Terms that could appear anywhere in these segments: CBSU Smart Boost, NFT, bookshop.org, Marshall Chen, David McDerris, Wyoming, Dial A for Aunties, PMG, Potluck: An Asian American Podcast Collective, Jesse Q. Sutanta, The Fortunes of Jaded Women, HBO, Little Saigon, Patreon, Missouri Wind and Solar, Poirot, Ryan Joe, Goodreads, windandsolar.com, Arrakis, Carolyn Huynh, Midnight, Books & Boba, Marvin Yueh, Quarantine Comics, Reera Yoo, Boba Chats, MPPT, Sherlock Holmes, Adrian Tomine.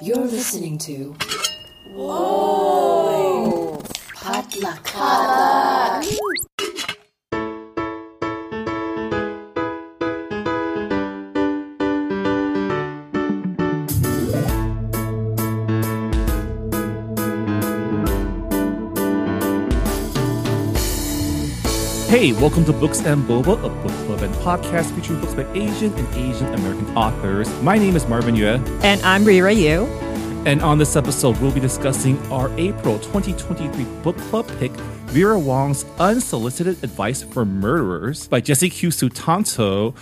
You're listening to... Whoa! Potluck. Hey, welcome to Books and Boba, a book club and podcast featuring books by Asian and Asian American authors. My name is Marvin Yueh. And I'm Reera Yoo. And on this episode, we'll be discussing our April 2023 book club pick, Vera Wong's Unsolicited Advice for Murderers by Jesse Q. Sutanta,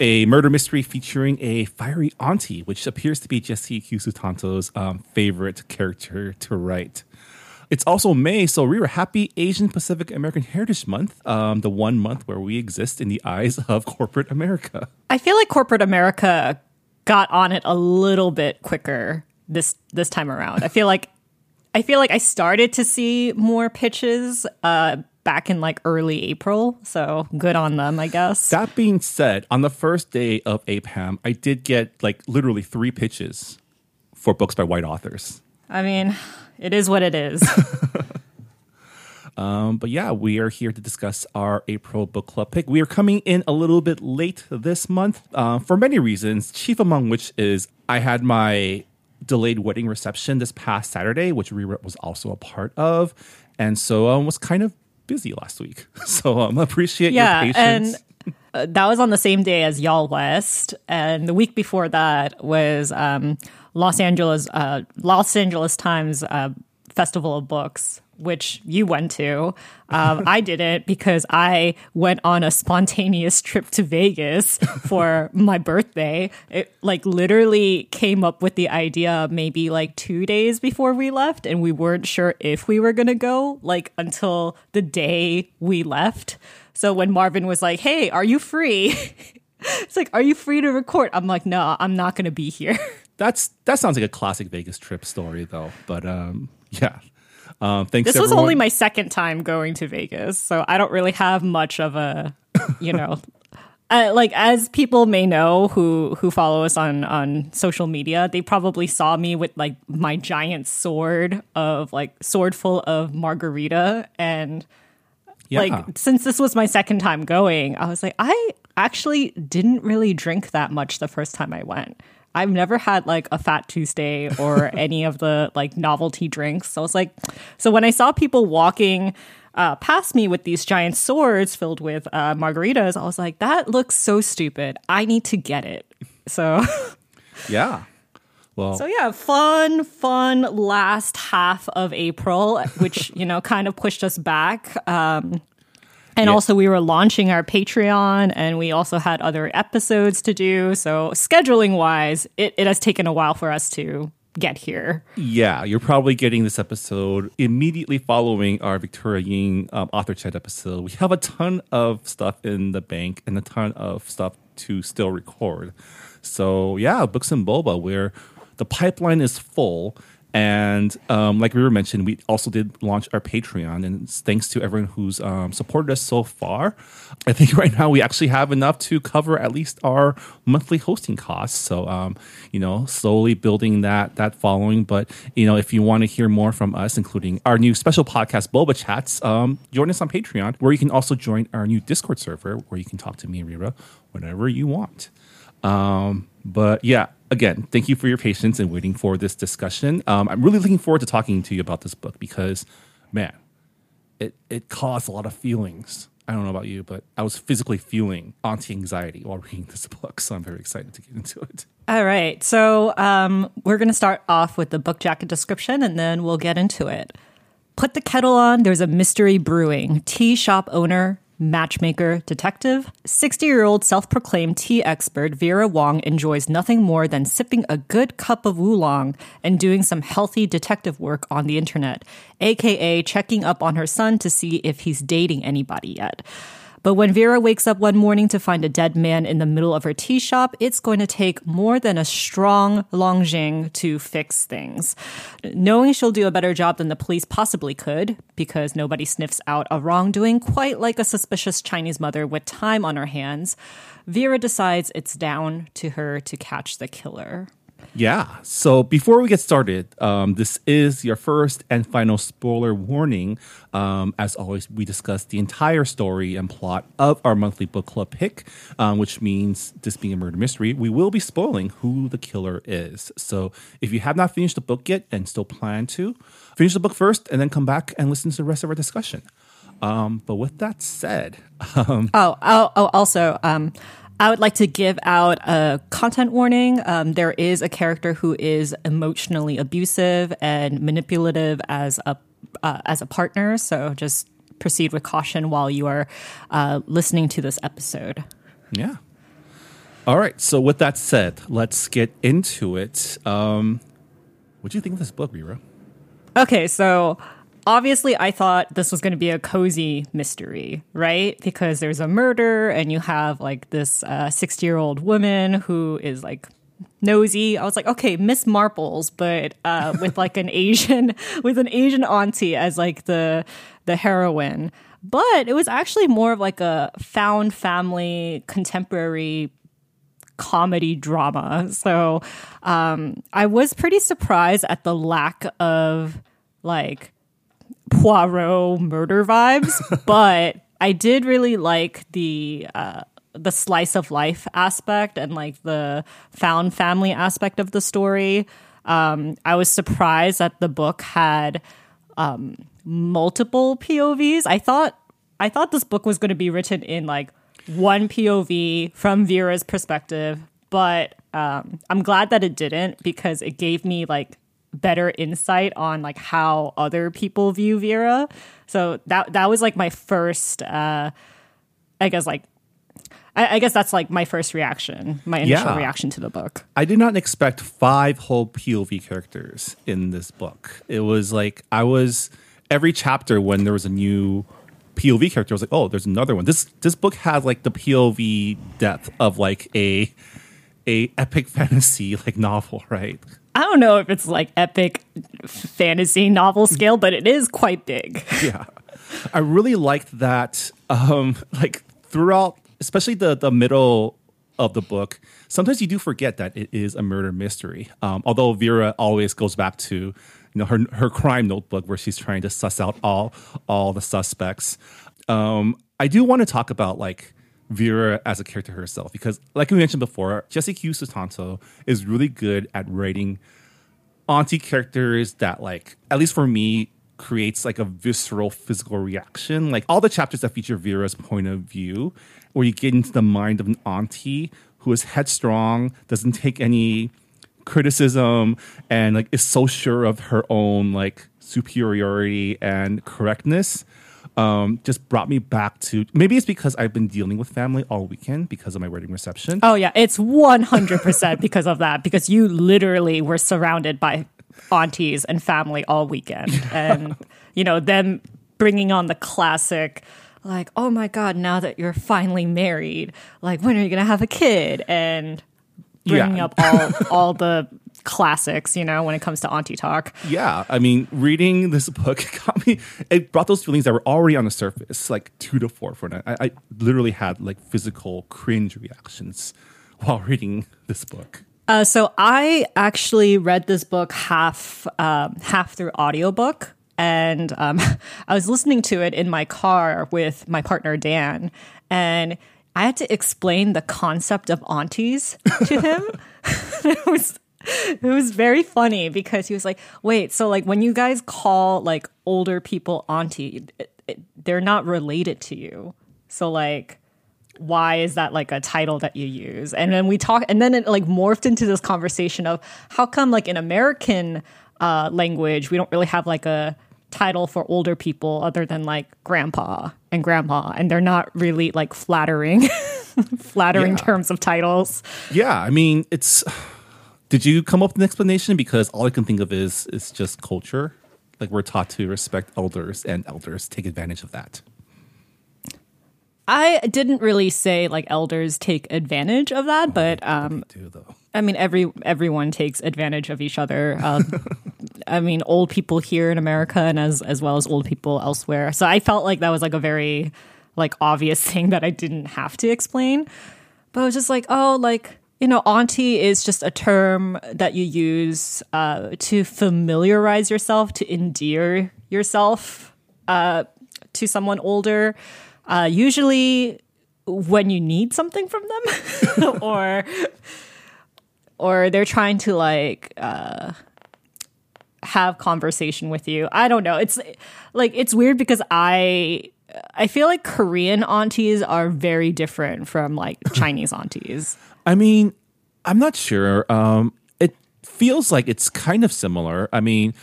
a murder mystery featuring a fiery auntie, which appears to be Jesse Q. Sutanta's favorite character to write. It's also May, so Reera, happy Asian Pacific American Heritage Month, the 1 month where we exist in the eyes of corporate America. I feel like corporate America got on it a little bit quicker this time around. I feel like I started to see more pitches back in like early April, so good on them, I guess. That being said, on the first day of APAM, I did get like literally 3 pitches for books by white authors. I mean... it is what it is. But yeah, we are here to discuss our April book club pick. We are coming in a little bit late this month for many reasons, chief among which is I had my delayed wedding reception this past Saturday, which Reera was also a part of. And so I was kind of busy last week. So I appreciate your patience. And that was on the same day as Y'all West. And the week before that was... Los Angeles Times Festival of Books, which you went to. I didn't because I went on a spontaneous trip to Vegas for my birthday. It like literally came up with the idea maybe like 2 days before we left, and we weren't sure if we were gonna go like until the day we left. So when Marvin was like, "Hey, are you free?" It's like, "Are you free to record?" I'm like, "No, I'm not gonna be here." That sounds like a classic Vegas trip story, though. But yeah, thanks. This was only my second time going to Vegas, so I don't really have much of a, you know, like as people may know who follow us on social media, they probably saw me with like my giant sword full of margarita, and like since this was my second time going, I was like, I actually didn't really drink that much the first time I went. I've never had like a Fat Tuesday or any of the like novelty drinks. So I was like, so when I saw people walking past me with these giant swords filled with margaritas, I was like, that looks so stupid. I need to get it. So yeah. Well, so yeah, fun last half of April, which, you know, kind of pushed us back. And also we were launching our Patreon, and we also had other episodes to do. So scheduling-wise, it has taken a while for us to get here. Yeah, you're probably getting this episode immediately following our Victoria Ying author chat episode. We have a ton of stuff in the bank and a ton of stuff to still record. So yeah, Books and Boba, where the pipeline is full. And like we were mentioned, we also did launch our Patreon, and thanks to everyone who's supported us so far. I think right now we actually have enough to cover at least our monthly hosting costs. So, you know, slowly building that following. But, you know, if you want to hear more from us, including our new special podcast, Boba Chats, join us on Patreon, where you can also join our new Discord server, where you can talk to me and Reera whenever you want. But yeah, again, thank you for your patience and waiting for this discussion. I'm really looking forward to talking to you about this book because, man, it caused a lot of feelings. I don't know about you, but I was physically feeling auntie anxiety while reading this book, so I'm very excited to get into it. All right, so we're going to start off with the book jacket description, and then we'll get into it. Put the kettle on, there's a mystery brewing. Tea shop owner... matchmaker, detective, 60-year-old self-proclaimed tea expert Vera Wong enjoys nothing more than sipping a good cup of oolong and doing some healthy detective work on the internet, aka checking up on her son to see if he's dating anybody yet. But when Vera wakes up one morning to find a dead man in the middle of her tea shop, it's going to take more than a strong Long Jing to fix things. Knowing she'll do a better job than the police possibly could, because nobody sniffs out a wrongdoing quite like a suspicious Chinese mother with time on her hands, Vera decides it's down to her to catch the killer. Yeah. So before we get started, this is your first and final spoiler warning. As always, we discuss the entire story and plot of our monthly book club pick, which means this being a murder mystery, we will be spoiling who the killer is. So if you have not finished the book yet and still plan to, finish the book first and then come back and listen to the rest of our discussion. But with that said... I would like to give out a content warning. There is a character who is emotionally abusive and manipulative as a partner. So just proceed with caution while you are listening to this episode. Yeah. All right. So with that said, let's get into it. What do you think of this book, Reera? Okay. So... obviously, I thought this was going to be a cozy mystery, right? Because there's a murder and you have like this 60-year-old woman who is like nosy. I was like, okay, Miss Marples, but with an Asian auntie as like the heroine. But it was actually more of like a found family contemporary comedy drama. So I was pretty surprised at the lack of like Poirot murder vibes, but I did really like the slice of life aspect and like the found family aspect of the story. I was surprised that the book had multiple POVs. I thought this book was going to be written in like one POV from Vera's perspective, but I'm glad that it didn't, because it gave me like better insight on like how other people view Vera. So that was like my first I guess that's like my first reaction, my initial reaction to the book. I did not expect 5 whole POV characters in this book. It was like every chapter when there was a new POV character, I was like, oh, there's another one. This book has like the POV depth of like a epic fantasy like novel, right? I don't know if it's like epic fantasy novel scale, but it is quite big. Yeah. I really liked that like throughout, especially the middle of the book, sometimes you do forget that it is a murder mystery. Although Vera always goes back to, you know, her crime notebook where she's trying to suss out all the suspects. I do want to talk about like Vera as a character herself, because like we mentioned before, Jesse Q. Sutanta is really good at writing auntie characters that, like, at least for me, creates like a visceral physical reaction. Like all the chapters that feature Vera's point of view, where you get into the mind of an auntie who is headstrong, doesn't take any criticism, and like is so sure of her own like superiority and correctness. Just brought me back to, maybe it's because I've been dealing with family all weekend because of my wedding reception. Oh yeah, it's 100% because of that, because you literally were surrounded by aunties and family all weekend. And, you know, them bringing on the classic, like, oh my God, now that you're finally married, like, when are you going to have a kid? And bringing up all the classics, you know, when it comes to auntie talk. Yeah, I mean, reading this book got me, it brought those feelings that were already on the surface, like to the forefront. I literally had like physical cringe reactions while reading this book. So I actually read this book half through audiobook, and I was listening to it in my car with my partner Dan, and I had to explain the concept of aunties to him. It was very funny, because he was like, wait, so like when you guys call like older people auntie, they're not related to you. So like, why is that like a title that you use? And then and then it like morphed into this conversation of how come like in American language, we don't really have like a title for older people other than like grandpa and grandma, and they're not really like flattering terms of titles. Yeah, I mean, it's... Did you come up with an explanation? Because all I can think of is just culture. Like, we're taught to respect elders, and elders take advantage of that. I didn't really say like elders take advantage of that, but they do, though. I mean, everyone takes advantage of each other. I mean, old people here in America, and as well as old people elsewhere. So I felt like that was like a very like obvious thing that I didn't have to explain. But I was just like, oh, like you know, auntie is just a term that you use to familiarize yourself, to endear yourself to someone older, usually when you need something from them or they're trying to like have conversation with you. I don't know. It's like, it's weird because I feel like Korean aunties are very different from like Chinese aunties. I mean, I'm not sure. It feels like it's kind of similar. I mean,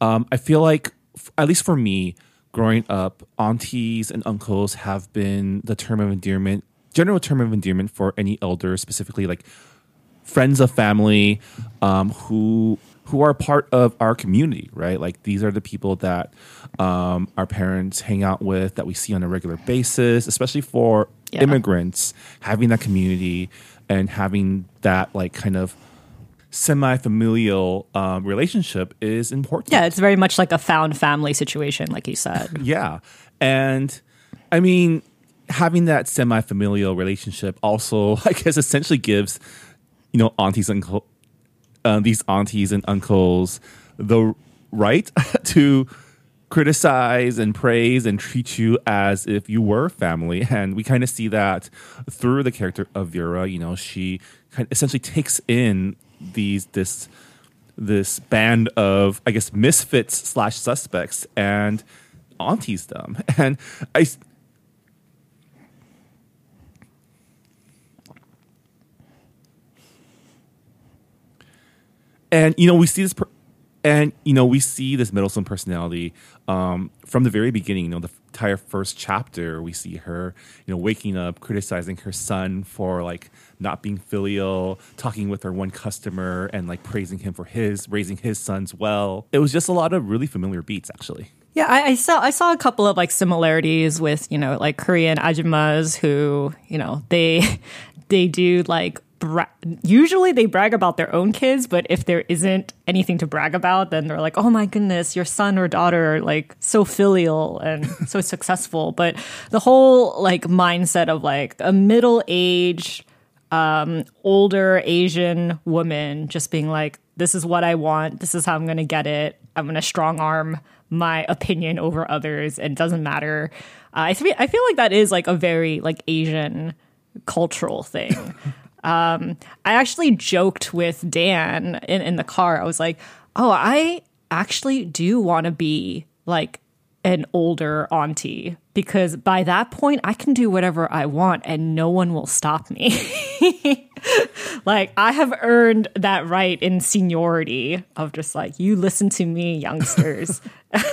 I feel like, at least for me, growing up, aunties and uncles have been the term of endearment, general term of endearment for any elder, specifically like friends of family who are part of our community, right? Like these are the people that our parents hang out with, that we see on a regular basis, especially for immigrants, having that community and having that like kind of semi-familial relationship is important. Yeah, it's very much like a found family situation, like you said. Yeah. And I mean, having that semi-familial relationship also, I guess, essentially gives, you know, these aunties and uncles the right to criticize and praise and treat you as if you were family. And we kind of see that through the character of Vera. You know, she kind of essentially takes in this band of, I guess, misfits / suspects and aunties them. And we see this meddlesome personality from the very beginning. You know, the entire first chapter, we see her, you know, waking up, criticizing her son for like not being filial, talking with her one customer, and like praising him for raising his sons well. It was just a lot of really familiar beats, actually. Yeah, I saw a couple of like similarities with, you know, like Korean ajumas who, you know, they do like. Usually they brag about their own kids, but if there isn't anything to brag about, then they're like, oh my goodness, your son or daughter are like so filial and so successful. But the whole like mindset of like a middle-aged, older Asian woman just being like, this is what I want. This is how I'm going to get it. I'm going to strong arm my opinion over others. It doesn't matter. I feel like that is like a very like Asian cultural thing. I actually joked with Dan in the car. I was like, oh, I actually do want to be like an older auntie because by that point I can do whatever I want and no one will stop me. Like I have earned that right in seniority of just like, you listen to me, youngsters.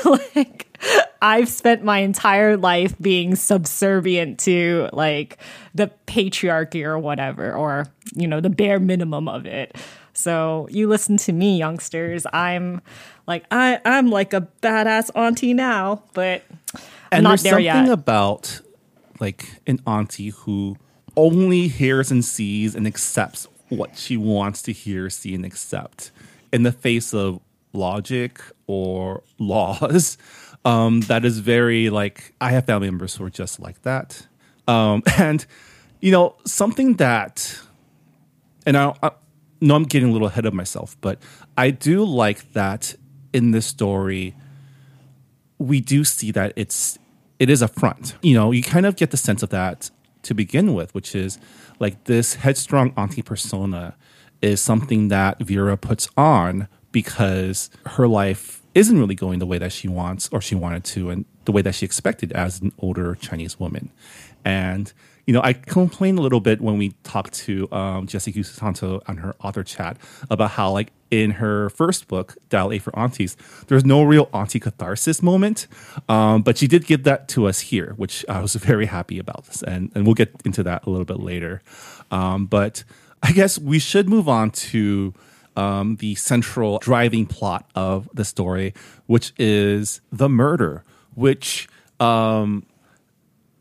Like I've spent my entire life being subservient to like the patriarchy or whatever, or, you know, the bare minimum of it. So you listen to me, youngsters. I'm like a badass auntie now, but I'm not there yet. And there's something about like an auntie who only hears and sees and accepts what she wants to hear, see, and accept in the face of logic or laws. That is very like, I have family members who are just like that. And, you know, something that, and I know I'm getting a little ahead of myself, but I do like that in this story, we do see that it is a front. You know, you kind of get the sense of that to begin with, which is like this headstrong auntie persona is something that Vera puts on because her life isn't really going the way that she wants or she wanted to and the way that she expected as an older Chinese woman. And, you know, I complained a little bit when we talked to Jesse Q. Sutanta on her author chat about how, like, in her first book, Dial A for Aunties, there's no real auntie catharsis moment. But she did give that to us here, which I was very happy about this. And we'll get into that a little bit later. But I guess we should move on to the central driving plot of the story, which is the murder, which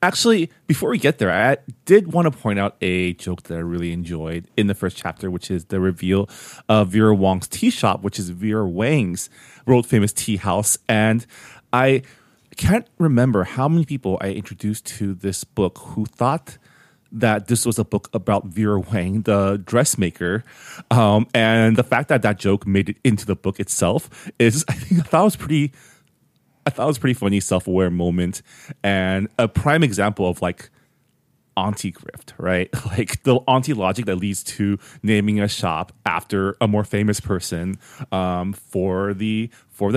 actually, before we get there, I did want to point out a joke that I really enjoyed in the first chapter, which is the reveal of Vera Wong's tea shop, which is Vera Wong's world-famous tea house. And I can't remember how many people I introduced to this book who thought that this was a book about Vera Wang, the dressmaker. And the fact that that joke made it into the book itself is, I thought it was pretty funny, self-aware moment, and a prime example of like auntie grift, right? Like the auntie logic that leads to naming a shop after a more famous person for the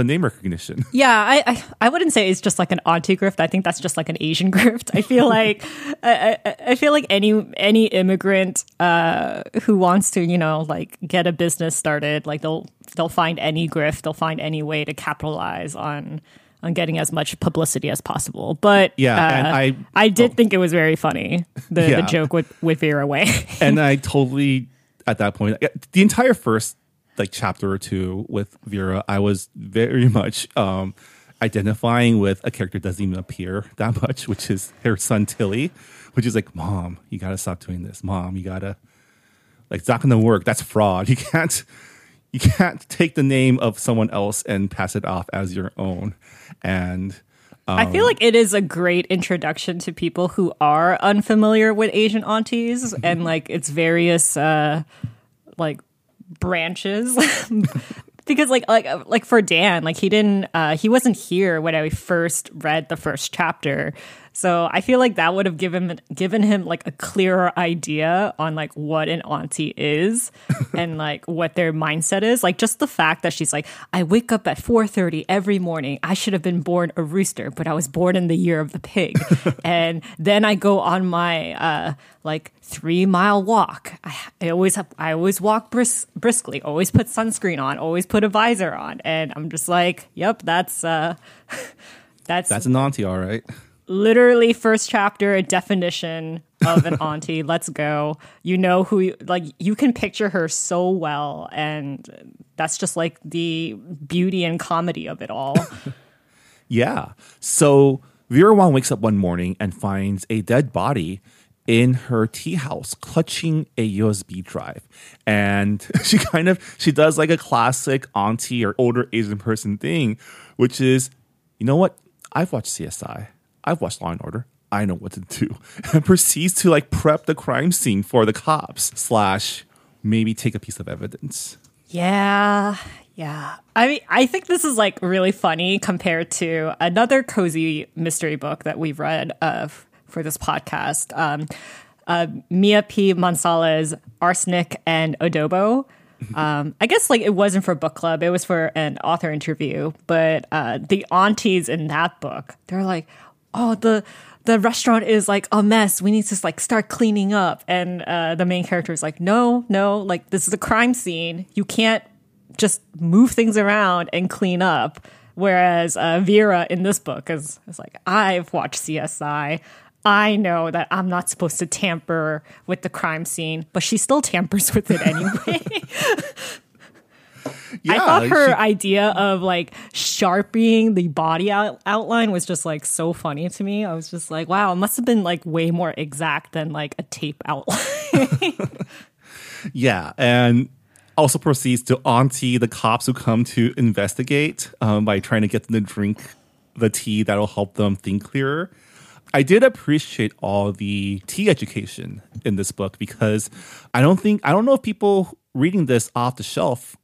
name recognition. Yeah, I wouldn't say it's just like an auntie grift. I think that's just like an Asian grift. I feel like I feel like any immigrant who wants to, you know, like get a business started, like they'll find any grift, they'll find any way to capitalize on getting as much publicity as possible. But yeah, and I did think it was very funny, the joke with Vera Wang. And I totally, at that point, the entire first like chapter or two with Vera, I was very much identifying with a character that doesn't even appear that much, which is her son Tilly, which is like, Mom, you got to stop doing this. Mom, you got to, like, it's not going to work. That's fraud. You can't take the name of someone else and pass it off as your own. And I feel like it is a great introduction to people who are unfamiliar with Asian aunties and like its various like branches. Because like for Dan, like he wasn't here when I first read the first chapter, so I feel like that would have given him like a clearer idea on like what an auntie is and like what their mindset is. Like just the fact that she's like, I wake up at 4:30 every morning. I should have been born a rooster, but I was born in the year of the pig, and then I go on my like 3-mile walk. I always walk briskly. Always put sunscreen on. Always put a visor on. And I'm just like, yep, that's an auntie, all right. Literally, first chapter, a definition of an auntie. Let's go. You know who, like, you can picture her so well, and that's just like the beauty and comedy of it all. Yeah. So Vera Wong wakes up one morning and finds a dead body in her tea house, clutching a USB drive. And she does like a classic auntie or older Asian person thing, which is, you know what? I've watched CSI. I've watched Law & Order. I know what to do. And proceeds to like prep the crime scene for the cops / maybe take a piece of evidence. Yeah. Yeah. I mean, I think this is like really funny compared to another cozy mystery book that we've read of for this podcast, Mia P. Mansala's Arsenic and Adobo. I guess like it wasn't for book club, it was for an author interview, but the aunties in that book, they're like, oh, the restaurant is like a mess, we need to like start cleaning up, and the main character is like, no, like this is a crime scene, you can't just move things around and clean up. Whereas Vera in this book is like, I've watched CSI, I know that I'm not supposed to tamper with the crime scene, but she still tampers with it anyway. Yeah, I thought her idea of like sharpieing the body outline was just like so funny to me. I was just like, wow, it must have been like way more exact than like a tape outline. Yeah, and also proceeds to auntie the cops who come to investigate by trying to get them to drink the tea that'll help them think clearer. I did appreciate all the tea education in this book because I don't know if people reading this off the shelf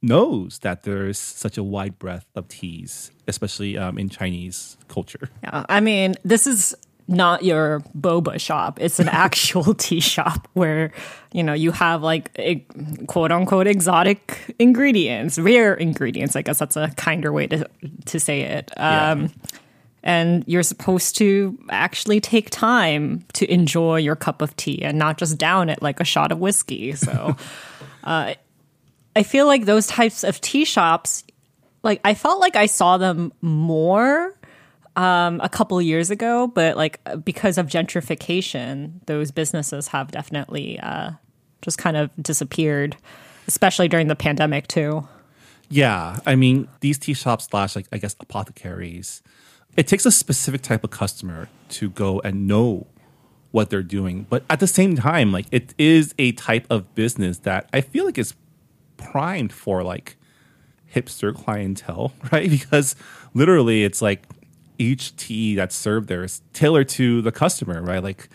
knows that there's such a wide breadth of teas, especially in Chinese culture. Yeah, I mean, this is not your boba shop. It's an actual tea shop where, you know, you have like quote unquote exotic ingredients, rare ingredients. I guess that's a kinder way to say it. Yeah. And you're supposed to actually take time to enjoy your cup of tea and not just down it like a shot of whiskey. So I feel like those types of tea shops, like I felt like I saw them more a couple years ago, but like because of gentrification, those businesses have definitely just kind of disappeared, especially during the pandemic too. Yeah, I mean, these tea shops / like I guess apothecaries, it takes a specific type of customer to go and know what they're doing. But at the same time, like it is a type of business that I feel like is primed for like hipster clientele, right? Because literally it's like each tea that's served there is tailored to the customer, right? Like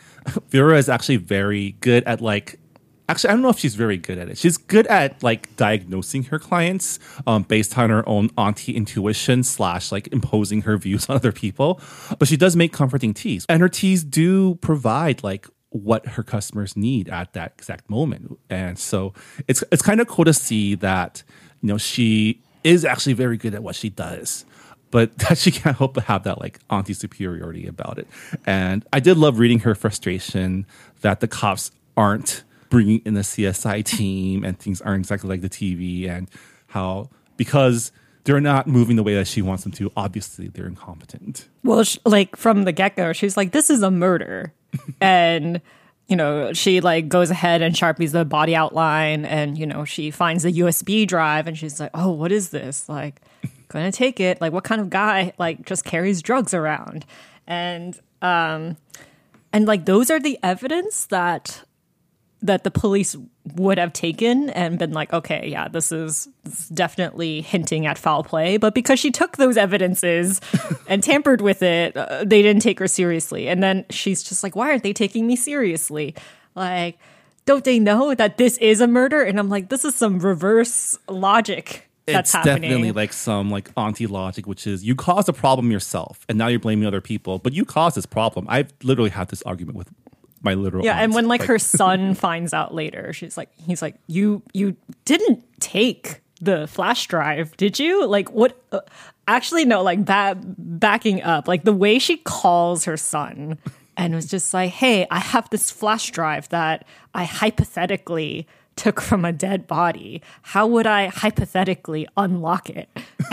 Vera is actually very good at, like, actually, I don't know if she's very good at it. She's good at, like, diagnosing her clients based on her own auntie intuition / like, imposing her views on other people. But she does make comforting teas. And her teas do provide, like, what her customers need at that exact moment. And so it's kind of cool to see that, you know, she is actually very good at what she does. But that she can't help but have that, like, auntie superiority about it. And I did love reading her frustration that the cops aren't bringing in the CSI team and things aren't exactly like the TV, and how, because they're not moving the way that she wants them to, obviously they're incompetent. Well, like, from the get-go, she's like, this is a murder. And, you know, she, like, goes ahead and sharpies the body outline, and, you know, she finds the USB drive and she's like, oh, what is this? Like, gonna take it. Like, what kind of guy, like, just carries drugs around? And like, those are the evidence that the police would have taken and been like, okay, yeah, this is definitely hinting at foul play. But because she took those evidences and tampered with it, they didn't take her seriously. And then she's just like, why aren't they taking me seriously? Like, don't they know that this is a murder? And I'm like, this is some reverse logic that's happening. It's definitely like some, like, auntie logic, which is you caused a problem yourself and now you're blaming other people, but you caused this problem. I've literally had this argument with my literal aunt. And when, like, her son finds out later, he's like, you didn't take the flash drive, did you? Like, what? Actually, no. Like, backing up, like, the way she calls her son and was just like, hey, I have this flash drive that I hypothetically took from a dead body. How would I hypothetically unlock it?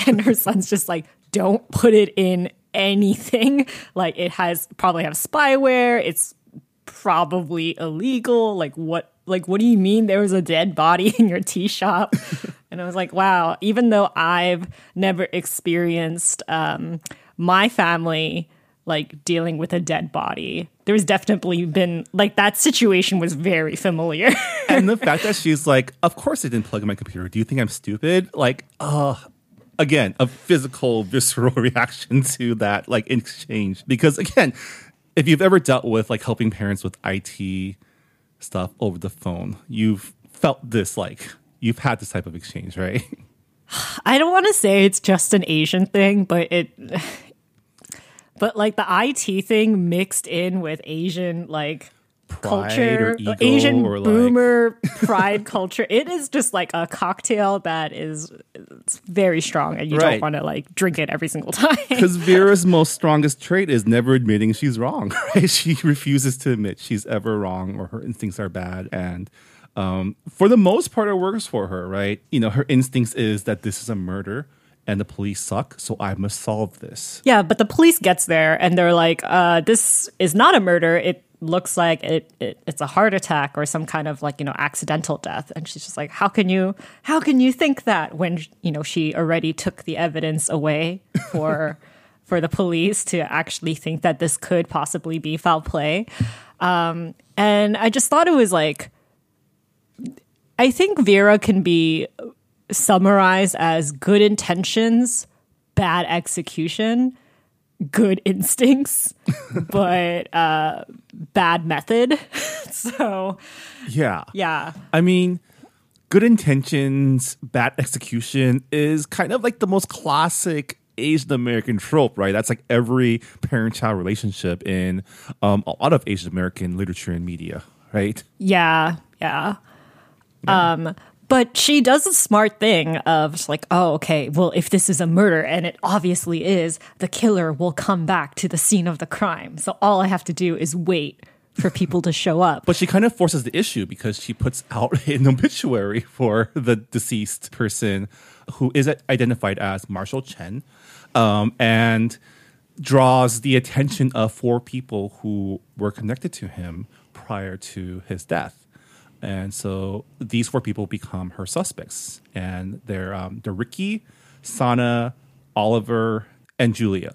And her son's just like, don't put it in anything. Like, it probably have spyware. It's probably illegal. Like, what do you mean there was a dead body in your tea shop? And I was like, wow, even though I've never experienced my family, like, dealing with a dead body, there's definitely been, like, that situation was very familiar. And the fact that she's like, of course I didn't plug in my computer. Do you think I'm stupid? Like, again, a physical, visceral reaction to that, like, exchange. Because, again, if you've ever dealt with, like, helping parents with IT stuff over the phone, you've felt this, like, you've had this type of exchange, right? I don't want to say it's just an Asian thing, but like, the IT thing mixed in with Asian, like, pride culture, or ego, Asian or, like, boomer pride culture. It is just like a cocktail that is, it's very strong, and you don't want to, like, drink it every single time. Because Vera's most strongest trait is never admitting she's wrong. Right? She refuses to admit she's ever wrong or her instincts are bad, and for the most part, it works for her. Right? You know, her instincts is that this is a murder. And the police suck, so I must solve this. Yeah, but the police gets there, and they're like, this is not a murder. It looks like it's a heart attack or some kind of, like, you know, accidental death. And she's just like, how can you think that when, you know, she already took the evidence away for the police to actually think that this could possibly be foul play. And I just thought it was like, I think Vera can be summarized as good intentions, bad execution, good instincts, but bad method. So yeah, I mean, good intentions, bad execution is kind of like the most classic Asian American trope, right? That's like every parent-child relationship in a lot of Asian American literature and media, right? Yeah. But she does a smart thing of like, oh, okay, well, if this is a murder, and it obviously is, the killer will come back to the scene of the crime. So all I have to do is wait for people to show up. But she kind of forces the issue because she puts out an obituary for the deceased person, who is identified as Marshall Chen, and draws the attention of 4 people who were connected to him prior to his death. And so these 4 people become her suspects, and they're Ricky, Sana, Oliver, and Julia.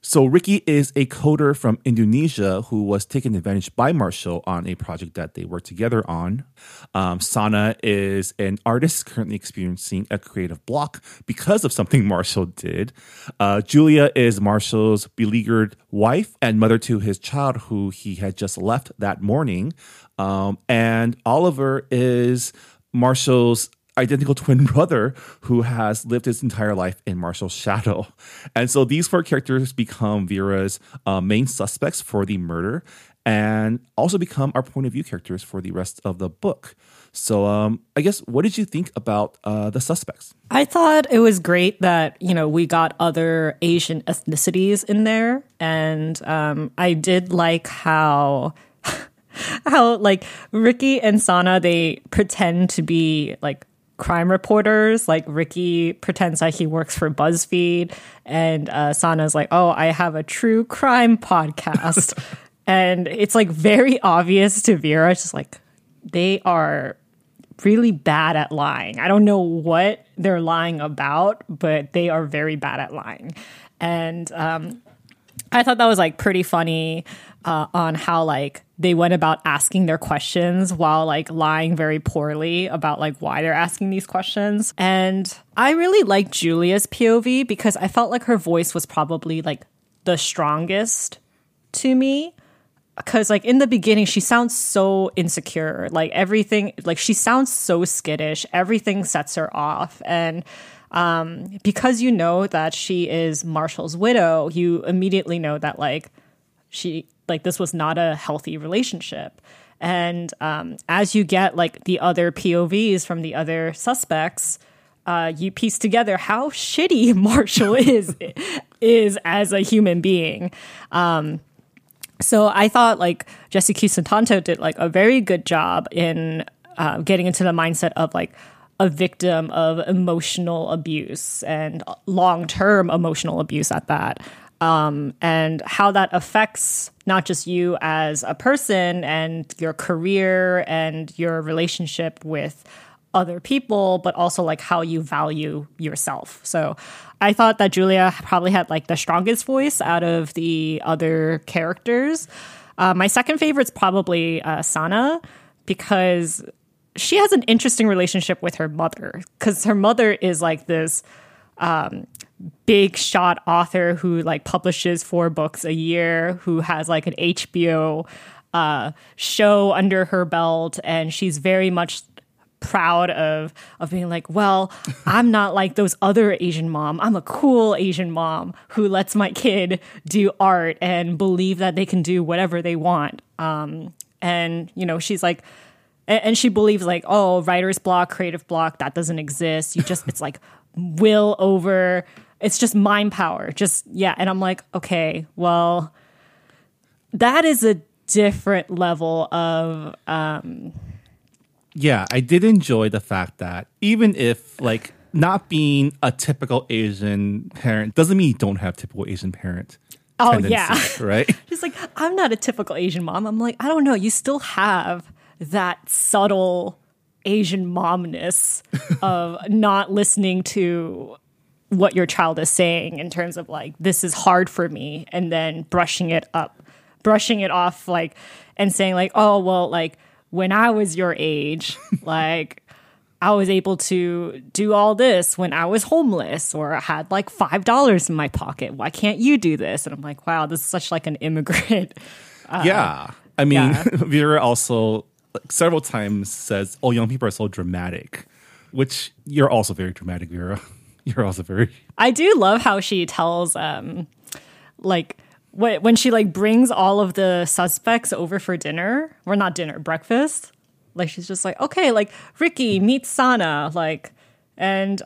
So Ricky is a coder from Indonesia who was taken advantage by Marshall on a project that they worked together on. Sana is an artist currently experiencing a creative block because of something Marshall did. Julia is Marshall's beleaguered wife and mother to his child who he had just left that morning. And Oliver is Marshall's identical twin brother who has lived his entire life in Marshall's shadow. And so these four characters become Vera's main suspects for the murder and also become our point of view characters for the rest of the book. So I guess, what did you think about the suspects? I thought it was great that, you know, we got other Asian ethnicities in there. And I did like how... like Ricky and Sana, they pretend to be like crime reporters. Like Ricky pretends like he works for BuzzFeed, and Sana's like, "Oh, I have a true crime podcast," and it's like very obvious to Vera. It's just like they are really bad at lying. I don't know what they're lying about, but they are very bad at lying, and I thought that was like pretty funny on how like they went about asking their questions while like lying very poorly about like why they're asking these questions. And I really liked Julia's POV because I felt like her voice was probably like the strongest to me. Because like in the beginning, she sounds so insecure. Like everything, like she sounds so skittish. Everything sets her off. And because you know that she is Marshall's widow, you immediately know that like she... like this was not a healthy relationship. And as you get like the other POVs from the other suspects, you piece together how shitty Marshall is as a human being. So I thought like Jesse Q. Sutanta did like a very good job in getting into the mindset of like a victim of emotional abuse and long-term emotional abuse at that. And how that affects not just you as a person and your career and your relationship with other people, but also like how you value yourself. So I thought that Julia probably had like the strongest voice out of the other characters. My second favorite's probably Sana, because she has an interesting relationship with her mother, because her mother is like this... big shot author who like publishes 4 books a year, who has like an HBO show under her belt, and she's very much proud of being like, well, I'm not like those other Asian mom. I'm a cool Asian mom who lets my kid do art and believe that they can do whatever they want. And you know, she's like, and she believes like, oh, writer's block, creative block, that doesn't exist. You just, it's like will over, it's just mind power, just yeah. And I'm like, okay, well, that is a different level of yeah. I did enjoy the fact that even if like not being a typical Asian parent doesn't mean you don't have typical Asian parent tendencies, yeah, right? She's like, I'm not a typical Asian mom. I'm like, I don't know, you still have that subtle Asian momness of not listening to what your child is saying in terms of like, this is hard for me, and then brushing it off like, and saying like, oh, well, like when I was your age, like I was able to do all this when I was homeless or I had like $5 in my pocket. Why can't you do this? And I'm like, wow, this is such like an immigrant. Yeah. I mean, yeah. Vera also several times says, oh, young people are so dramatic, which you're also very dramatic, Vera. You're also very... I do love how she tells, like, when she, like, brings all of the suspects over for dinner, or not dinner, breakfast, like, she's just like, okay, like, Ricky, meet Sana, like, and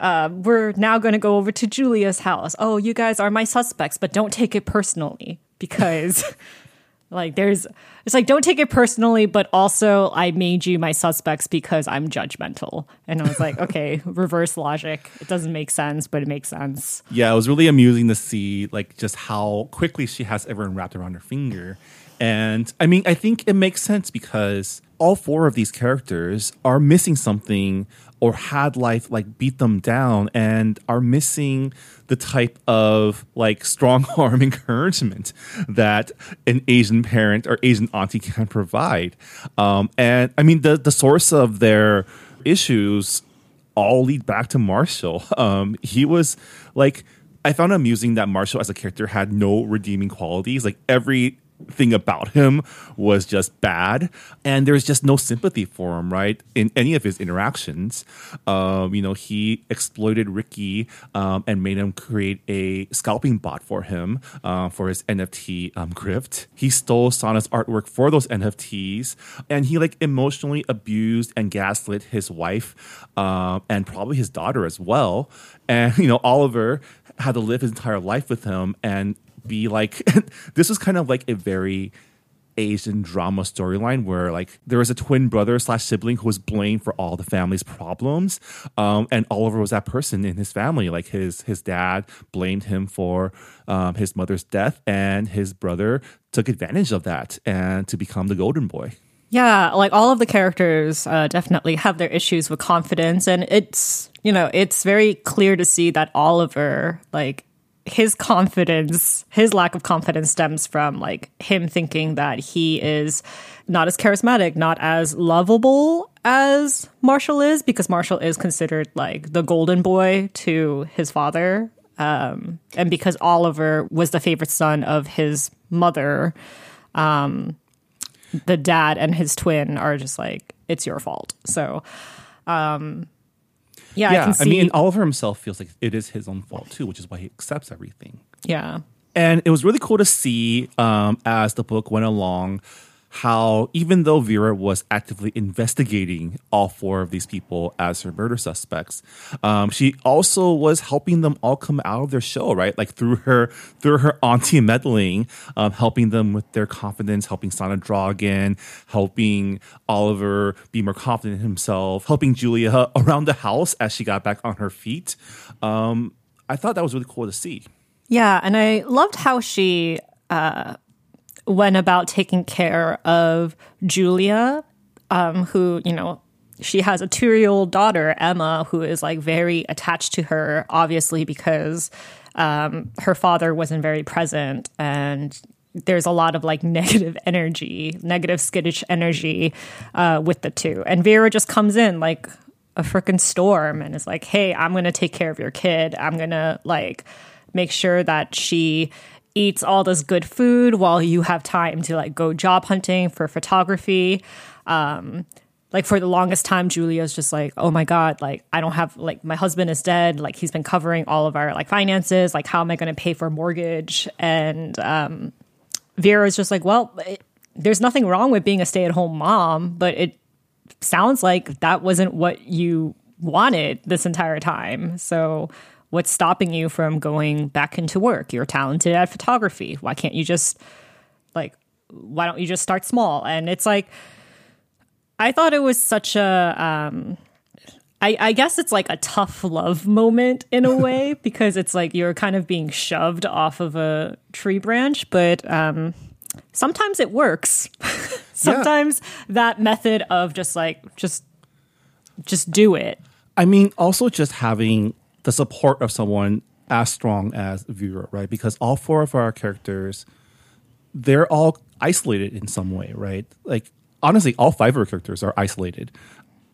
we're now going to go over to Julia's house. Oh, you guys are my suspects, but don't take it personally, because... like there's, it's like, don't take it personally, but also I made you my suspects because I'm judgmental. And I was like, okay, reverse logic. It doesn't make sense, but it makes sense. Yeah, it was really amusing to see like just how quickly she has everyone wrapped around her finger. And I mean, I think it makes sense because all four of these characters are missing something or had life like beat them down and are missing the type of like strong arm encouragement that an Asian parent or Asian auntie can provide. And I mean, the source of their issues all lead back to Marshall. He was like, I found it amusing that Marshall as a character had no redeeming qualities. Like everything about him was just bad, and there's just no sympathy for him, right? In any of his interactions, he exploited Ricky and made him create a scalping bot for him for his NFT grift. He stole Sana's artwork for those NFTs, and he like emotionally abused and gaslit his wife and probably his daughter as well. And Oliver had to live his entire life with him and be like, this was kind of like a very Asian drama storyline where like there was a twin brother / sibling who was blamed for all the family's problems, and Oliver was that person in his family. Like his dad blamed him for his mother's death, and his brother took advantage of that and to become the golden boy. Yeah, like all of the characters definitely have their issues with confidence, and it's very clear to see that Oliver, like, his lack of confidence stems from like him thinking that he is not as charismatic, not as lovable as Marshall is, because Marshall is considered like the golden boy to his father. And because Oliver was the favorite son of his mother, the dad and his twin are just like, it's your fault. So, I can see. I mean, Oliver himself feels like it is his own fault too, which is why he accepts everything. Yeah. And it was really cool to see as the book went along how even though Vera was actively investigating all four of these people as her murder suspects, she also was helping them all come out of their shell, right? Like through her auntie meddling, helping them with their confidence, helping Sana draw again, helping Oliver be more confident in himself, helping Julia around the house as she got back on her feet. I thought that was really cool to see. Yeah, and I loved how she... went about taking care of Julia, who, she has a 2-year-old daughter, Emma, who is like very attached to her, obviously, because her father wasn't very present. And there's a lot of like negative skittish energy with the two. And Vera just comes in like a freaking storm and is like, hey, I'm going to take care of your kid. I'm going to like make sure that she eats all this good food while you have time to like go job hunting for photography. Like for the longest time, Julia's just like, oh my God, like I don't have, like my husband is dead. Like he's been covering all of our like finances. Like how am I going to pay for a mortgage? And Vera's just like, well, there's nothing wrong with being a stay-at-home mom, but it sounds like that wasn't what you wanted this entire time. So what's stopping you from going back into work? You're talented at photography. Why don't you just start small? And it's like, I thought it was such a, I guess it's like a tough love moment in a way, because it's like you're kind of being shoved off of a tree branch, but sometimes it works. Sometimes that method of just like, just do it. I mean, also just having the support of someone as strong as Vera, right? Because all four of our characters, they're all isolated in some way, right? Like, honestly, all five of our characters are isolated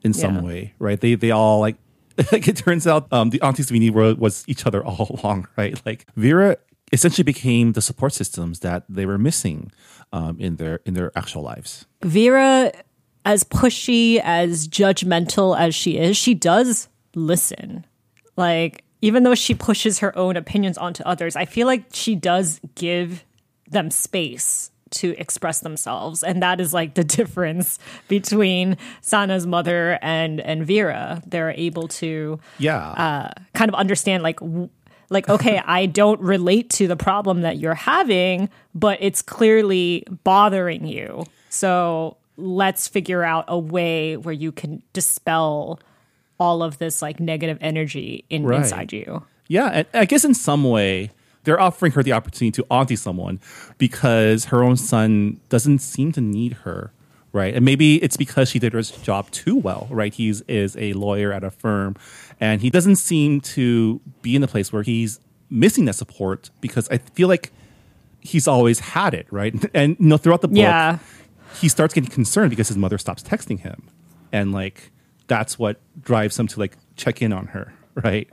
in some way, right? They all, like it turns out, the aunties we need was each other all along, right? Like, Vera essentially became the support systems that they were missing in their actual lives. Vera, as pushy, as judgmental as she is, she does listen. Like, even though she pushes her own opinions onto others, I feel like she does give them space to express themselves. And that is like the difference between Sana's mother and Vera. They're able to kind of understand like, okay, I don't relate to the problem that you're having, but it's clearly bothering you. So let's figure out a way where you can dispel all of this like negative energy inside you. Yeah, and I guess in some way they're offering her the opportunity to auntie someone because her own son doesn't seem to need her, right? And maybe it's because she did her job too well, right? He is a lawyer at a firm, and he doesn't seem to be in a place where he's missing that support, because I feel like he's always had it, right? And you know, throughout the book, he starts getting concerned because his mother stops texting him. And like, that's what drives him to like check in on her, right?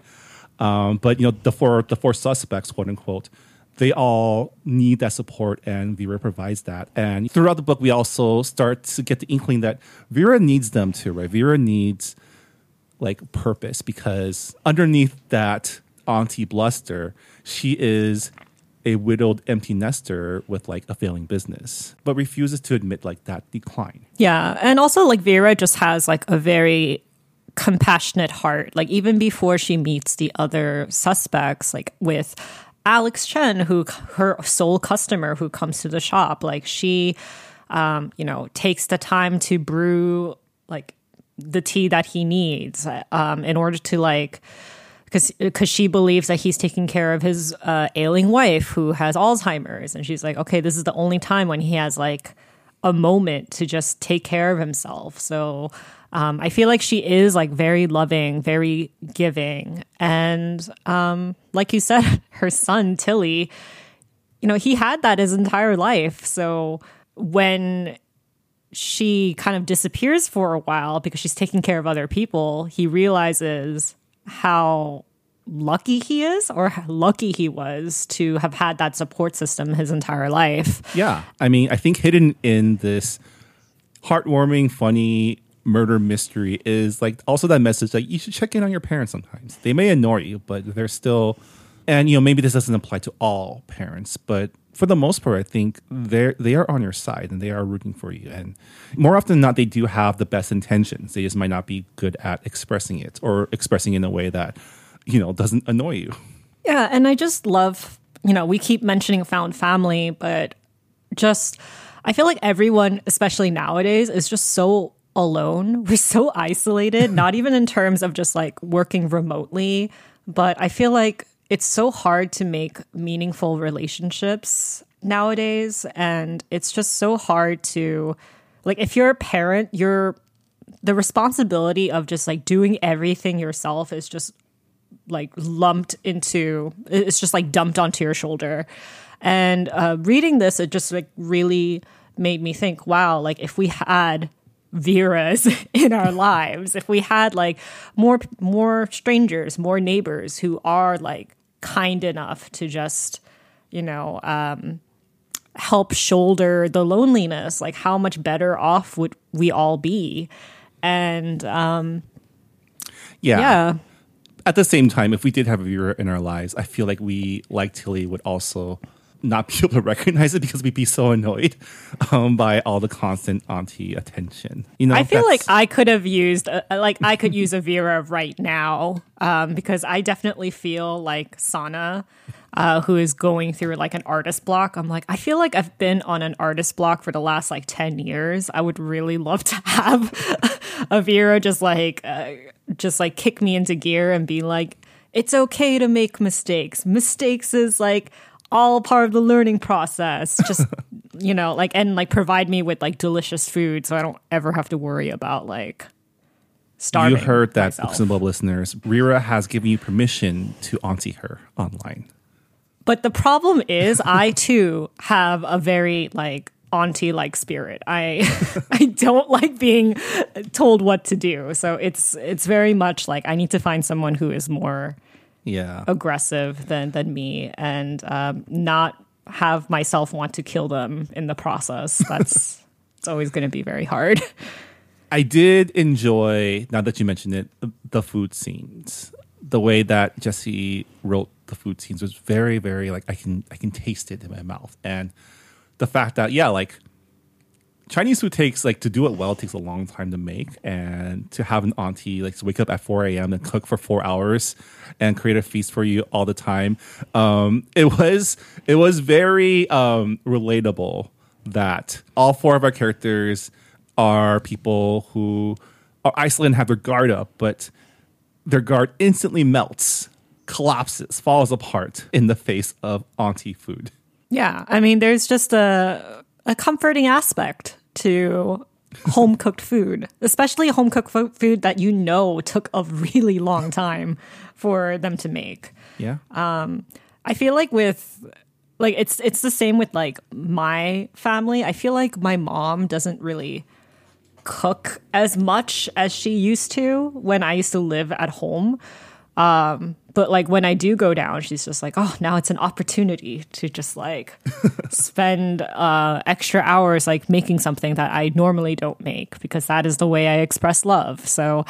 But you know, the four suspects, quote unquote, they all need that support, and Vera provides that. And throughout the book, we also start to get the inkling that Vera needs them too, right? Vera needs like purpose, because underneath that auntie bluster, she is a widowed empty nester with like a failing business, but refuses to admit like that decline. Yeah. And also like Vera just has like a very compassionate heart. Like even before she meets the other suspects, like with Alex Chen, who her sole customer who comes to the shop, like she, you know, takes the time to brew like the tea that he needs in order to like, because she believes that he's taking care of his ailing wife who has Alzheimer's. And she's like, okay, this is the only time when he has like a moment to just take care of himself. So I feel like she is like very loving, very giving. And like you said, her son, Tilly, you know, he had that his entire life. So when she kind of disappears for a while because she's taking care of other people, he realizes how lucky he is, or how lucky he was to have had that support system his entire life. Yeah. I mean, I think hidden in this heartwarming, funny murder mystery is like also that message that you should check in on your parents sometimes. They may annoy you, but they're still, and you know, maybe this doesn't apply to all parents, but for the most part, I think they are on your side and they are rooting for you. And more often than not, they do have the best intentions. They just might not be good at expressing it, or expressing in a way that, you know, doesn't annoy you. Yeah, and I just love, you know, we keep mentioning found family, but just I feel like everyone, especially nowadays, is just so alone. We're so isolated, not even in terms of just like working remotely, but I feel like it's so hard to make meaningful relationships nowadays. And it's just so hard to, like, if you're a parent, the responsibility of just like doing everything yourself is just like dumped onto your shoulder. And reading this, it just like really made me think, wow, like if we had Veras in our lives, if we had like more strangers, more neighbors who are like kind enough to just, you know, help shoulder the loneliness, like how much better off would we all be? And at the same time, if we did have a Vera in our lives, I feel like we, like Tilly, would also not be able to recognize it because we'd be so annoyed by all the constant auntie attention. You know, I feel like I could use a Vera right now because I definitely feel like Sana, who is going through like an artist block. I'm like, I feel like I've been on an artist block for the last like 10 years. I would really love to have a Vera just like kick me into gear and be like, it's okay to make mistakes. Mistakes is like all part of the learning process, just, you know, like, and like provide me with like delicious food so I don't ever have to worry about like starving. You heard that, Books and Boba listeners. Reera has given you permission to auntie her online. But the problem is I too have a very like auntie-like spirit. I don't like being told what to do. So it's very much like I need to find someone who is more aggressive than me, and not have myself want to kill them in the process. That's it's always going to be very hard. I did enjoy, now that you mentioned it, the food scenes. The way that Jesse wrote the food scenes was very, very like I can taste it in my mouth, and the fact that like Chinese food takes, like, to do it well, takes a long time to make. And to have an auntie, like, to wake up at 4 a.m. and cook for 4 hours and create a feast for you all the time. It was very relatable that all four of our characters are people who are isolated and have their guard up, but their guard instantly melts, collapses, falls apart in the face of auntie food. Yeah, I mean, there's just a comforting aspect to home-cooked food, especially home-cooked food that you know took a really long time for them to make. Yeah. I feel like with... like, it's the same with, like, my family. I feel like my mom doesn't really cook as much as she used to when I used to live at home. But, like, when I do go down, she's just like, oh, now it's an opportunity to just, like, spend extra hours, like, making something that I normally don't make because that is the way I express love. So,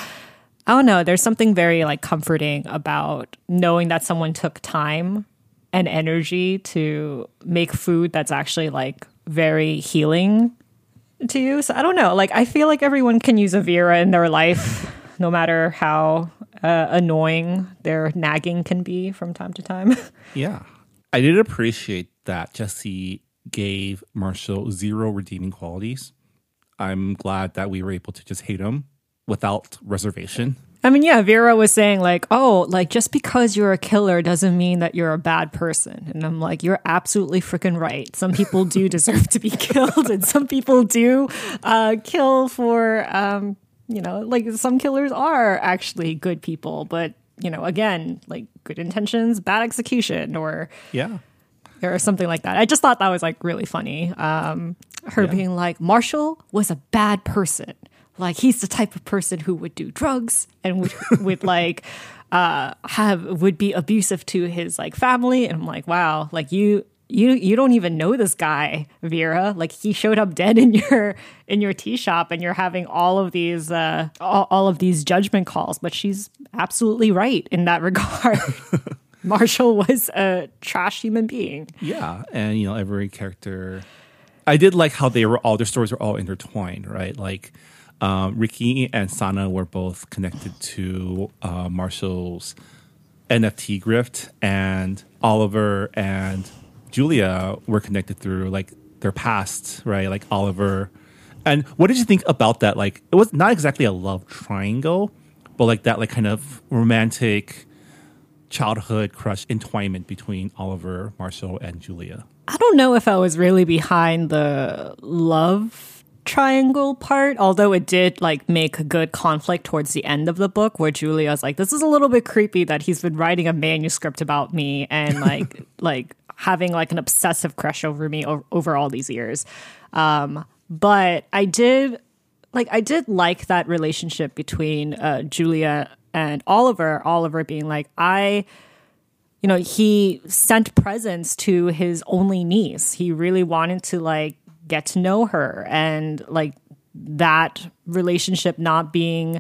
I don't know. There's something very, like, comforting about knowing that someone took time and energy to make food that's actually, like, very healing to you. So I don't know. Like, I feel like everyone can use a Vera in their life, no matter how annoying their nagging can be from time to time. Yeah. I did appreciate that Jesse gave Marshall zero redeeming qualities. I'm glad that we were able to just hate him without reservation. I mean, yeah, Vera was saying, like, oh, like, just because you're a killer doesn't mean that you're a bad person. And I'm like, you're absolutely freaking right. Some people do deserve to be killed, and some people do kill for, you know, like, some killers are actually good people. But, you know, again, like, good intentions, bad execution, or... yeah. Or something like that. I just thought that was, like, really funny. Her being like, Marshall was a bad person. Like, he's the type of person who would do drugs and would like, would be abusive to his, like, family. And I'm like, wow, like, you don't even know this guy, Vera. Like, he showed up dead in your tea shop, and you're having all of these judgment calls. But she's absolutely right in that regard. Marshall was a trash human being. Yeah, and, you know, every character. I did like how they were all, their stories were all intertwined, right? Like, Ricky and Sana were both connected to Marshall's NFT grift, and Oliver and Julia were connected through, like, their past, right? Like, Oliver. And what did you think about that? Like, it was not exactly a love triangle, but, like, that, like, kind of romantic childhood crush entwinement between Oliver, Marshall, and Julia. I don't know if I was really behind the love triangle part, although it did, like, make a good conflict towards the end of the book where Julia's like, this is a little bit creepy that he's been writing a manuscript about me and, like, like, having, like, an obsessive crush over me over all these years. But I did like that relationship between Julia and Oliver being like, you know, he sent presents to his only niece. He really wanted to, like, get to know her, and, like, that relationship not being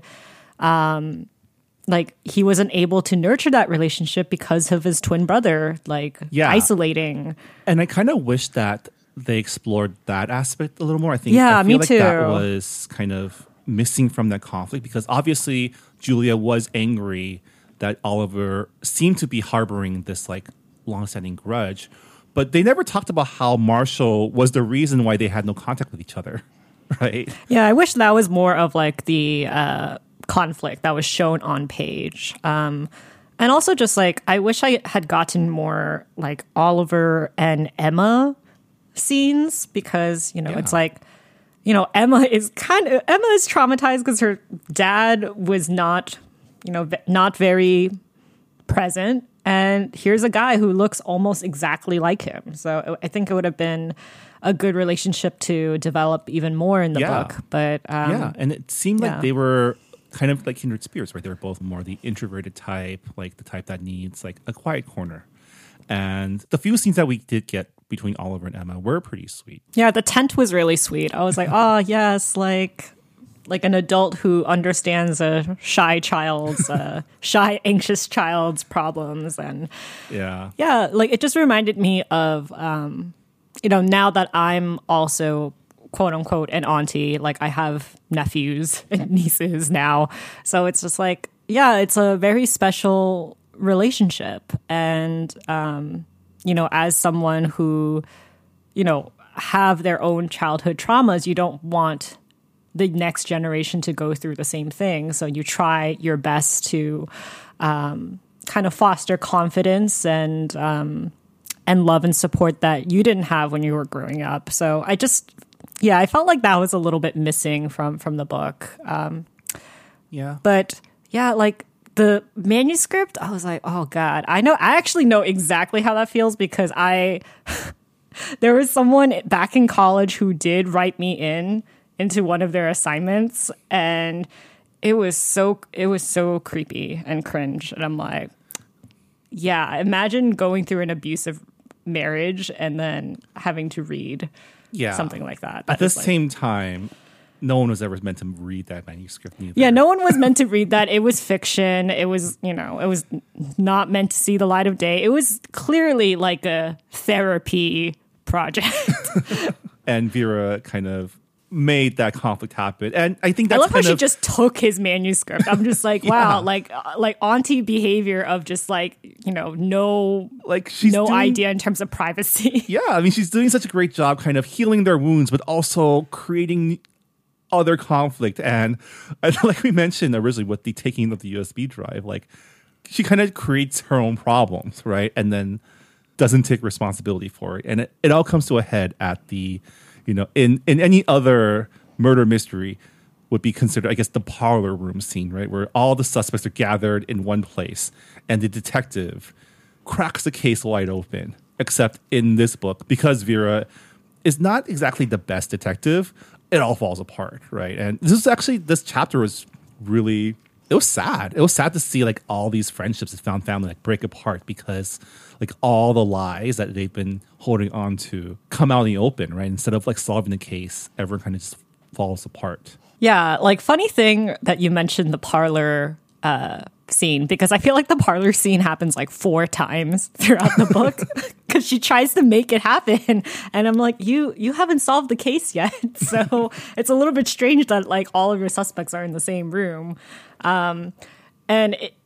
like, he wasn't able to nurture that relationship because of his twin brother, like, isolating. And I kind of wish that they explored that aspect a little more. I think, yeah, I feel me like too. That was kind of missing from that conflict, because obviously Julia was angry that Oliver seemed to be harboring this, like, long-standing grudge. But they never talked about how Marshall was the reason why they had no contact with each other, right? Yeah, I wish that was more of, like, the conflict that was shown on page. And also just, like, I wish I had gotten more, like, Oliver and Emma scenes, because, you know, it's like, you know, Emma is traumatized because her dad was not, you know, not very present. And here's a guy who looks almost exactly like him. So I think it would have been a good relationship to develop even more in the book. But and it seemed like they were kind of like kindred spirits, right? They were both more the introverted type, like the type that needs, like, a quiet corner. And the few scenes that we did get between Oliver and Emma were pretty sweet. Yeah, the tent was really sweet. I was like, oh, yes, like an adult who understands a shy, anxious child's problems. And yeah, like, it just reminded me of, you know, now that I'm also, quote unquote, an auntie, like, I have nephews and nieces now. So it's just like, yeah, it's a very special relationship. And, you know, as someone who, you know, have their own childhood traumas, you don't want the next generation to go through the same thing. So you try your best to kind of foster confidence and love and support that you didn't have when you were growing up. So I just yeah, I felt like that was a little bit missing from the book. Yeah. But yeah, like the manuscript, I was like, oh God, I actually know exactly how that feels because there was someone back in college who did write me into one of their assignments, and it was so creepy and cringe. And I'm like, yeah, imagine going through an abusive marriage and then having to read something like that. At the same time, no one was ever meant to read that manuscript. Either. Yeah, no one was meant to read that. It was fiction. It was, it was not meant to see the light of day. It was clearly like a therapy project. And Vera kind of made that conflict happen. And I think that's I love how she just took his manuscript. I'm just like, wow, like auntie behavior of just like, she's no idea in terms of privacy. Yeah, I mean, she's doing such a great job kind of healing their wounds, but also creating other conflict. And like we mentioned originally with the taking of the USB drive, like she kind of creates her own problems, right? And then doesn't take responsibility for it. And it all comes to a head at the... in any other murder mystery would be considered, I guess, the parlor room scene, right? Where all the suspects are gathered in one place and the detective cracks the case wide open. Except in this book, because Vera is not exactly the best detective, it all falls apart, right? And this chapter was really, it was sad. It was sad to see like all these friendships and found family like break apart because like all the lies that they've been holding on to come out in the open, right? Instead of like solving the case, everyone kind of just falls apart. Yeah, like funny thing that you mentioned the parlor scene, because I feel like the parlor scene happens like 4 times throughout the book because she tries to make it happen. And I'm like, you haven't solved the case yet. So it's a little bit strange that like all of your suspects are in the same room. And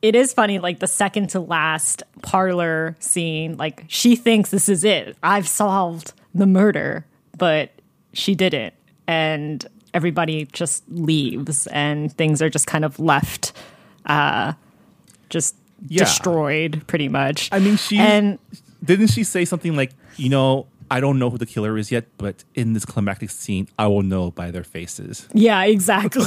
it is funny, like the second to last parlor scene, like she thinks this is it. I've solved the murder, but she didn't. And everybody just leaves and things are just kind of left destroyed pretty much. I mean, didn't she say something like, I don't know who the killer is yet, but in this climactic scene, I will know by their faces. Yeah, exactly.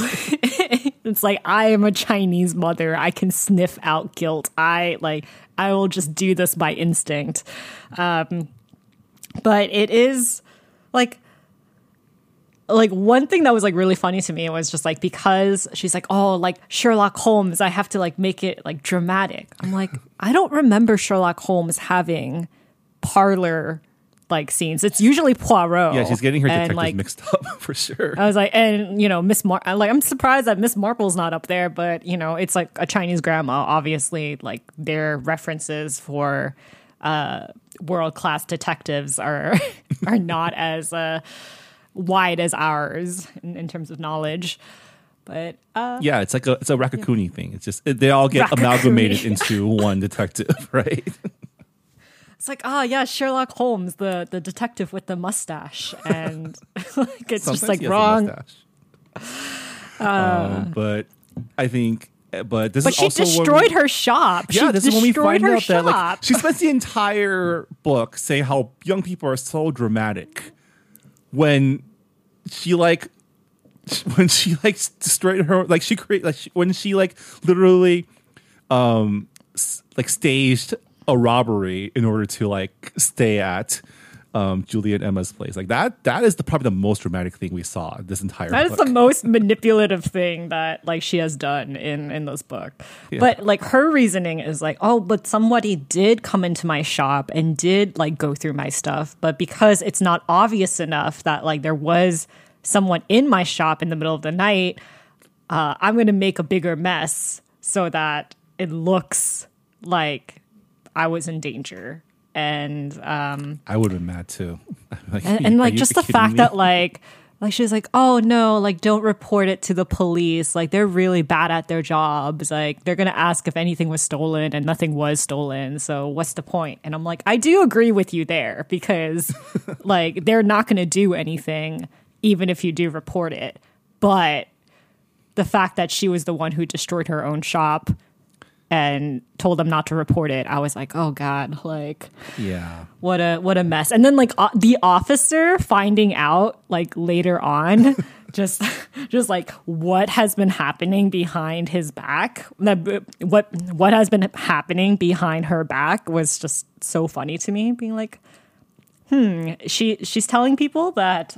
It's like, I am a Chinese mother. I can sniff out guilt. I will just do this by instinct. But it is like one thing that was like really funny to me was just like, because she's like, oh, like Sherlock Holmes, I have to like make it like dramatic. I'm like, I don't remember Sherlock Holmes having parlor like scenes. It's usually Poirot. Yeah, she's getting her detectives mixed up for sure. I was like, and Miss I'm surprised that Miss Marple's not up there, but it's like a Chinese grandma. Obviously, like their references for world-class detectives are not as wide as ours in terms of knowledge. But it's like it's a Rakakuni thing. It's just they all get amalgamated into one detective, right? It's like, Sherlock Holmes, the detective with the mustache, and like it's sometimes just like wrong. But she destroyed her shop. Yeah, this is when we find out that like she spends the entire book saying how young people are so dramatic when she destroyed her like she created like she, when she like literally like staged a robbery in order to like stay at Julie and Emma's place. Like that is probably the most dramatic thing we saw this entire book. That is the most manipulative thing that like she has done in this book. Yeah. But like her reasoning is like, oh, but somebody did come into my shop and did like go through my stuff. But because it's not obvious enough that like there was someone in my shop in the middle of the night, I'm going to make a bigger mess so that it looks like I was in danger. And I would have been mad too. Like, and like just the fact that like she's like, oh no, like don't report it to the police. Like they're really bad at their jobs. Like they're gonna ask if anything was stolen, and nothing was stolen. So what's the point? And I'm like, I do agree with you there because like they're not gonna do anything even if you do report it. But the fact that she was the one who destroyed her own shop and told them not to report it, I was like, oh God, like, yeah, what a mess. And then like the officer finding out like later on, just like what has been happening behind his back, what has been happening behind her back was just so funny to me, being like, she's telling people that.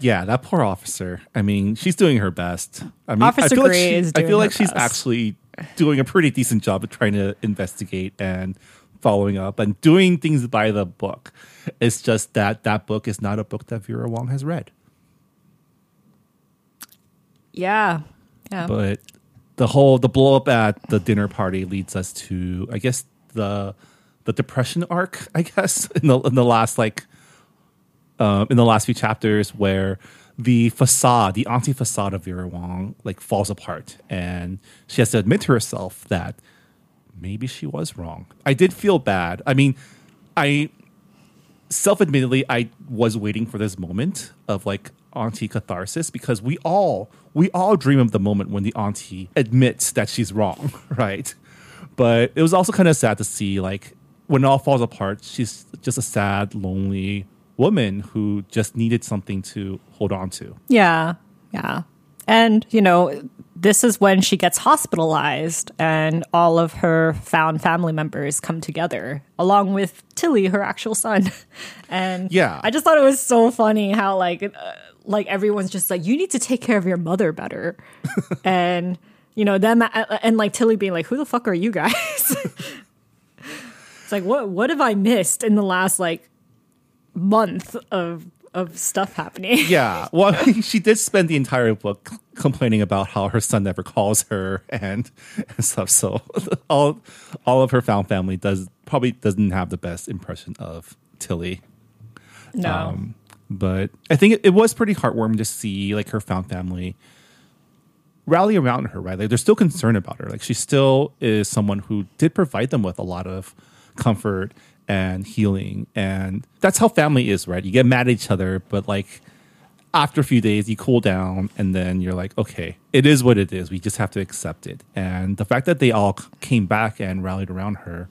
Yeah, that poor officer. I mean, she's doing her best. I mean, Officer Gray is doing her best. I feel like she's actually doing a pretty decent job of trying to investigate and following up and doing things by the book. It's just that book is not a book that Vera Wong has read. Yeah. But the blow up at the dinner party leads us to, I guess, the depression arc, I guess, in the last few chapters, where the auntie facade of Vera Wong like falls apart, and she has to admit to herself that maybe she was wrong. I did feel bad. I mean, I was waiting for this moment of like auntie catharsis, because we all dream of the moment when the auntie admits that she's wrong, right? But it was also kind of sad to see, like, when it all falls apart, she's just a sad, lonely woman who just needed something to hold on to. Yeah. And, you know, this is when she gets hospitalized and all of her found family members come together, along with Tilly, her actual son. And yeah, I just thought it was so funny how, like everyone's just like, you need to take care of your mother better. And... you know, them and like Tilly being like, who the fuck are you guys? It's like, what have I missed in the last like month of stuff happening? Yeah. Well, I mean, she did spend the entire book complaining about how her son never calls her and stuff. So all of her found family probably doesn't have the best impression of Tilly. No. But I think it was pretty heartwarming to see like her found family rally around her, right? Like, they're still concerned about her. Like, she still is someone who did provide them with a lot of comfort and healing. And that's how family is, right? You get mad at each other, but like after a few days, you cool down and then you're like, okay, it is what it is. We just have to accept it. And the fact that they all came back and rallied around her,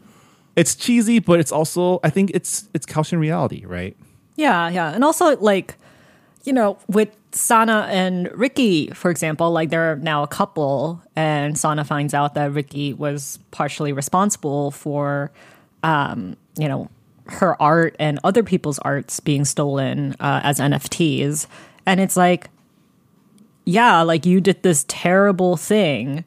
it's cheesy, but it's also, I think it's couched in reality, right? Yeah. And also, like, you know, with Sana and Ricky, for example, like they're now a couple, and Sana finds out that Ricky was partially responsible for, you know, her art and other people's arts being stolen as NFTs. And it's like, yeah, like you did this terrible thing,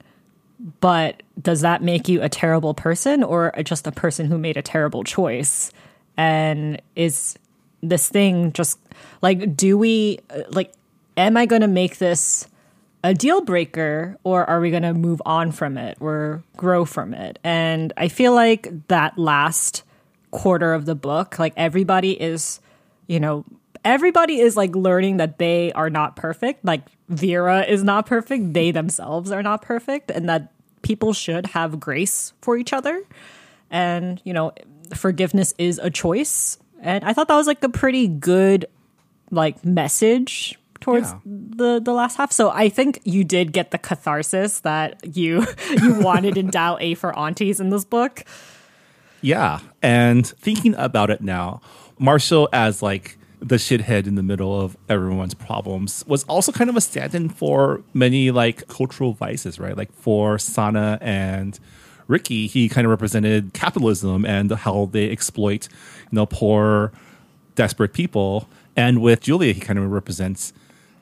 but does that make you a terrible person or just a person who made a terrible choice? And is this thing just like, do we like, am I going to make this a deal breaker, or are we going to move on from it or grow from it? And I feel like that last quarter of the book, like everybody is like learning that they are not perfect. Like Vera is not perfect. They themselves are not perfect, and that people should have grace for each other. And, you know, forgiveness is a choice. And I thought that was like a pretty good like message towards the last half. So I think you did get the catharsis that you wanted in Dial A for Aunties in this book. Yeah. And thinking about it now, Marshall as like the shithead in the middle of everyone's problems was also kind of a stand-in for many like cultural vices, right? Like for Sana and Ricky, he kind of represented capitalism and how they exploit, you know, poor, desperate people. And with Julia, he kind of represents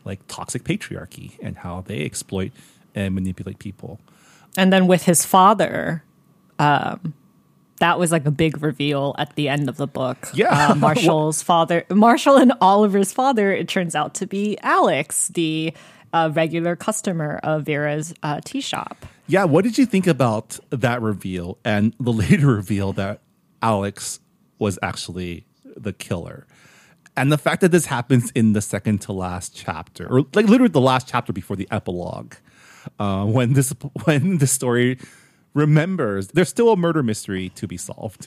like toxic patriarchy and how they exploit and manipulate people. And then with his father, that was like a big reveal at the end of the book. Yeah, Marshall and Oliver's father, it turns out to be Alex, the regular customer of Vera's tea shop. Yeah, what did you think about that reveal and the later reveal that Alex was actually the killer? And the fact that this happens in the second to last chapter, or like literally the last chapter before the epilogue, when the story remembers there's still a murder mystery to be solved.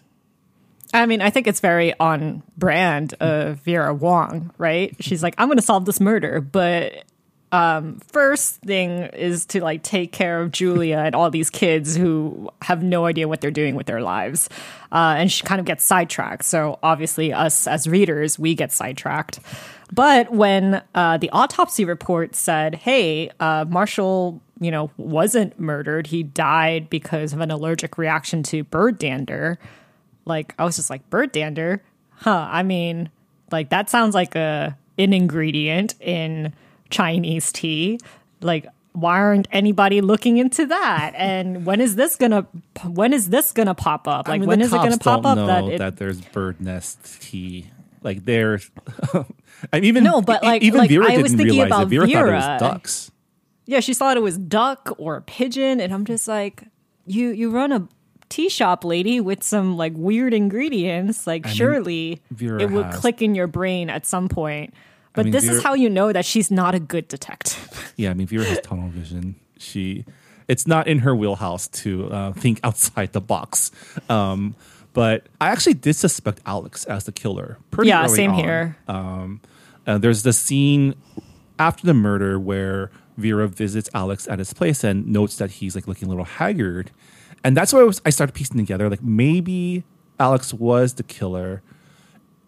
I mean, I think it's very on brand of Vera Wong, right? She's like, I'm going to solve this murder, but First thing is to like take care of Julia and all these kids who have no idea what they're doing with their lives. And she kind of gets sidetracked. So obviously us as readers, we get sidetracked. But when the autopsy report said, hey, Marshall, you know, wasn't murdered. He died because of an allergic reaction to bird dander. Like, I was just like, bird dander? Huh. I mean, like, that sounds like an ingredient in Chinese tea. Like, why aren't anybody looking into that? And when is this gonna pop up? Like, I mean, when is it gonna pop up that there's bird nest tea? Like, there's and even no, but like, even like, Vera I didn't was thinking realize about it. Vera thought it was ducks. Yeah, she thought it was duck or pigeon, and I'm just like, you run a tea shop, lady, with some like weird ingredients. Like, I mean, surely Vera it would click in your brain at some point. But I mean, this is how you know that she's not a good detective. Yeah, I mean, Vera has tunnel vision. It's not in her wheelhouse to think outside the box. But I actually did suspect Alex as the killer. Pretty early on. There's the scene after the murder where Vera visits Alex at his place and notes that he's like looking a little haggard, and that's where I started piecing together like maybe Alex was the killer.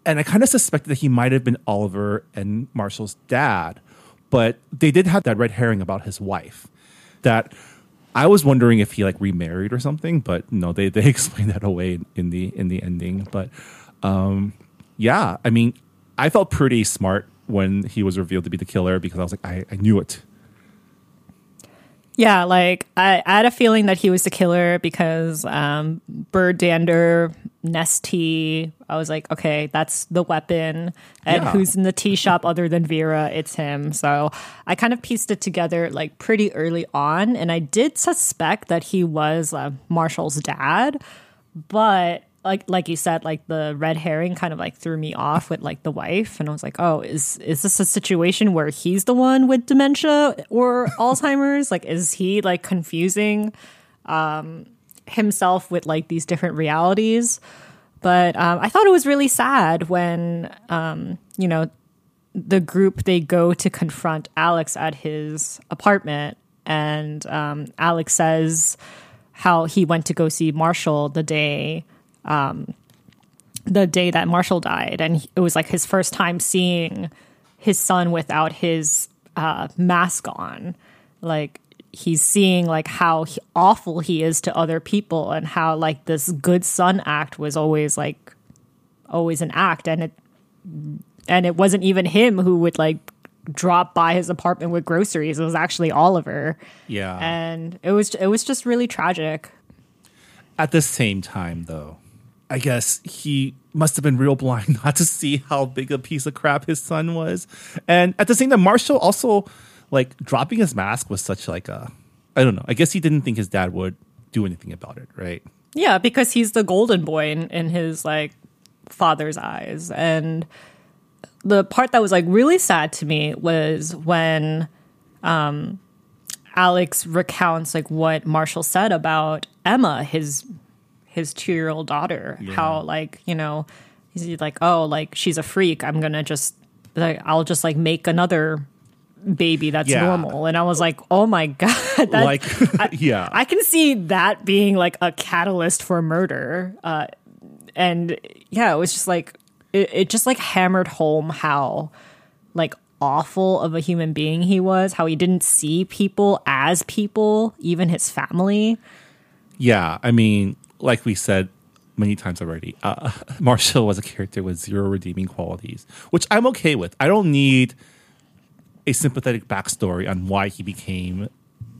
And I kind of suspected that he might have been Oliver and Marshall's dad, but they did have that red herring about his wife that I was wondering if he like remarried or something, but no, they explained that away in the ending. But yeah, I mean, I felt pretty smart when he was revealed to be the killer because I was like, I knew it. Yeah, like I had a feeling that he was the killer because bird dander, nest tea. I was like, okay, that's the weapon. And who's in the tea shop other than Vera? It's him. So I kind of pieced it together like pretty early on. And I did suspect that he was Marshall's dad. But like you said, like the red herring kind of like threw me off with like the wife. And I was like, oh, is this a situation where he's the one with dementia or Alzheimer's? Like, is he like confusing himself with like these different realities? But I thought it was really sad when, you know, the group, they go to confront Alex at his apartment. And Alex says how he went to go see Marshall the day that Marshall died. And it was like his first time seeing his son without his mask on. Like, he's seeing like how awful he is to other people and how like this good son act was always an act. And it wasn't even him who would like drop by his apartment with groceries. It was actually Oliver. Yeah. And it was just really tragic. At the same time, though, I guess he must have been real blind not to see how big a piece of crap his son was. And at the same time, Marshall also, like, dropping his mask was such like a, I don't know. I guess he didn't think his dad would do anything about it, right? Yeah, because he's the golden boy in his, like, father's eyes. And the part that was, like, really sad to me was when Alex recounts, like, what Marshall said about Emma, his 2-year-old daughter, how, like, you know, he's like, oh, like, she's a freak. I'm going to just, like, I'll just, like, make another baby that's normal. And I was like, oh my God. That, like, I can see that being, like, a catalyst for murder. And, yeah, it was just, like, it just, like, hammered home how, like, awful of a human being he was, how he didn't see people as people, even his family. Yeah, I mean, like we said many times already, Marshall was a character with zero redeeming qualities, which I'm okay with. I don't need a sympathetic backstory on why he became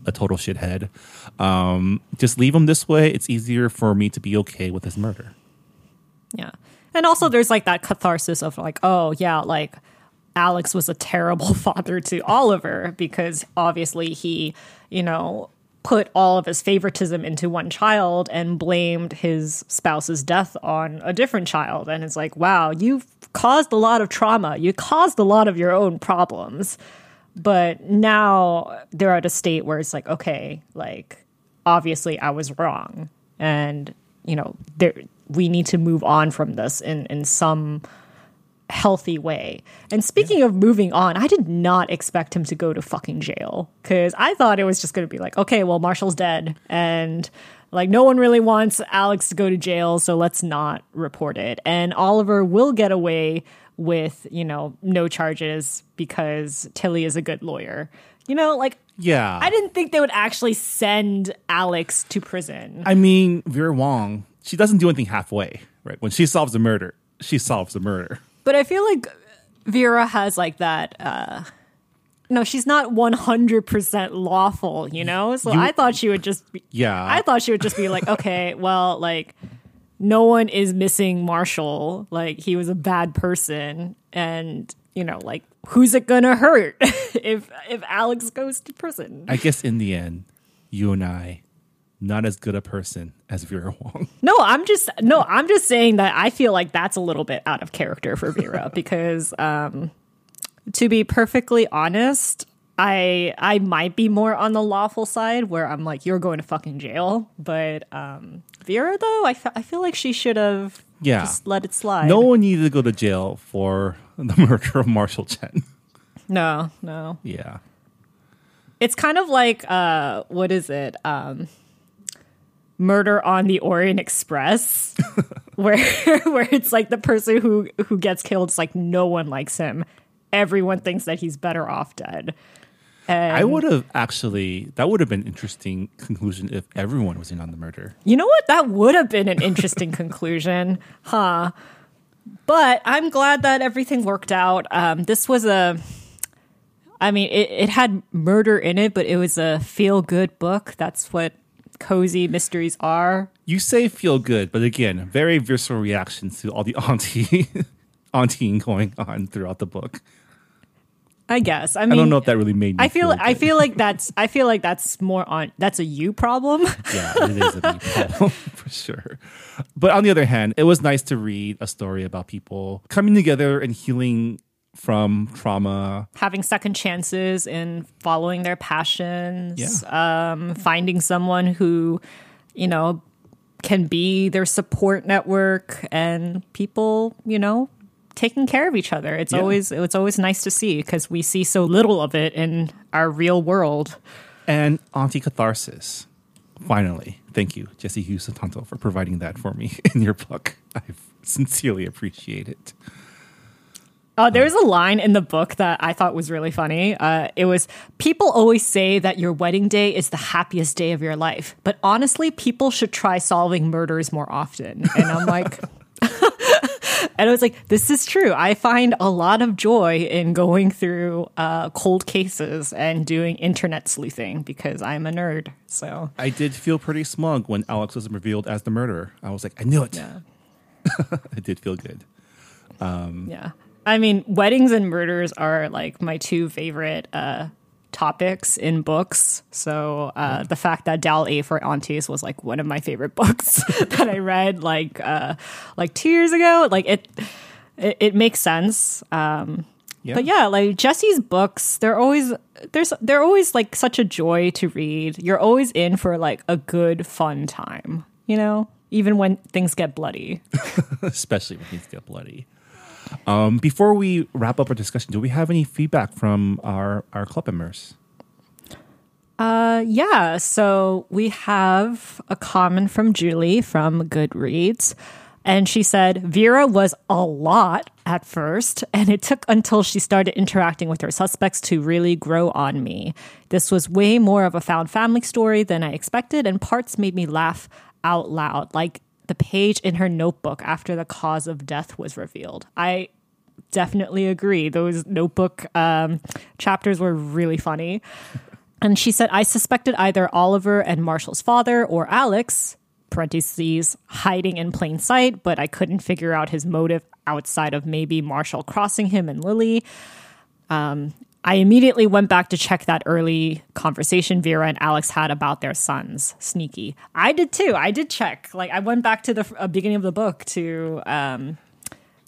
a total shithead. Just leave him this way. It's easier for me to be okay with his murder. Yeah. And also there's like that catharsis of like, oh yeah, like Alex was a terrible father to Oliver because obviously he, you know, put all of his favoritism into one child and blamed his spouse's death on a different child. And it's like, wow, you've caused a lot of trauma. You caused a lot of your own problems. But now they're at a state where it's like, okay, like, obviously I was wrong. And, you know, we need to move on from this in some healthy way. And speaking of moving on, I did not expect him to go to fucking jail, because I thought it was just going to be like, okay, well, Marshall's dead, and like no one really wants Alex to go to jail, so let's not report it. And Oliver will get away with, you know, no charges because Tilly is a good lawyer. You know, like, yeah, I didn't think they would actually send Alex to prison. I mean, Vera Wong, she doesn't do anything halfway, right? When she solves a murder, she solves the murder. But I feel like Vera has like that, no, she's not 100% lawful, you know? So I thought she would just be, I thought she would just be like, okay, well, like, no one is missing Marshall. Like, he was a bad person. And, you know, like, who's it gonna hurt if Alex goes to prison? I guess in the end, you and I, not as good a person as Vera Wong. No, I'm just saying that I feel like that's a little bit out of character for Vera, because to be perfectly honest, I might be more on the lawful side where I'm like, you're going to fucking jail. But Vera, though, I feel like she should have just let it slide. No one needed to go to jail for the murder of Marshall Chen. No. Yeah. It's kind of like, what is it? Murder on the Orient Express, where it's like the person who gets killed, it's like no one likes him. Everyone thinks that he's better off dead. And I would have actually, that would have been an interesting conclusion if everyone was in on the murder. You know what? That would have been an interesting conclusion. Huh. But I'm glad that everything worked out. This was it had murder in it, but it was a feel-good book. That's what cozy mysteries are. You say feel-good, but again, very visceral reactions to all the auntying going on throughout the book. I guess. I mean, I don't know if that really made me I feel like that's more on, that's a you problem. Yeah, it is a me problem for sure. But on the other hand, it was nice to read a story about people coming together and healing from trauma, having second chances in following their passions, finding someone who, you know, can be their support network, and people, you know, taking care of each other. It's always nice to see, because we see so little of it in our real world. And Auntie Catharsis, finally. Thank you, Jesse Q. Sutanta, for providing that for me in your book. I sincerely appreciate it. There's a line in the book that I thought was really funny. It was, people always say that your wedding day is the happiest day of your life, but honestly, people should try solving murders more often. And I'm like, and I was like, this is true. I find a lot of joy in going through cold cases and doing internet sleuthing, because I'm a nerd. So I did feel pretty smug when Alex was revealed as the murderer. I was like, I knew it. Yeah. It did feel good. Yeah. I mean, weddings and murders are like my two favorite topics in books. So the fact that Dial A for Aunties was like one of my favorite books that I read like 2 years ago, like it makes sense. But yeah, like Jesse's books, they're always like such a joy to read. You're always in for like a good fun time, you know, even when things get bloody. Especially when things get bloody. Before we wrap up our discussion, do we have any feedback from our club members? Yeah. So we have a comment from Julie from Goodreads. And she said, Vera was a lot at first, and it took until she started interacting with her suspects to really grow on me. This was way more of a found family story than I expected, and parts made me laugh out loud, like the page in her notebook after the cause of death was revealed. I definitely agree. Those notebook chapters were really funny. And she said, I suspected either Oliver and Marshall's father or Alex, parentheses, hiding in plain sight, but I couldn't figure out his motive outside of maybe Marshall crossing him and Lily. I immediately went back to check that early conversation Vera and Alex had about their sons. Sneaky. I did too. I did check. Like, I went back to the beginning of the book to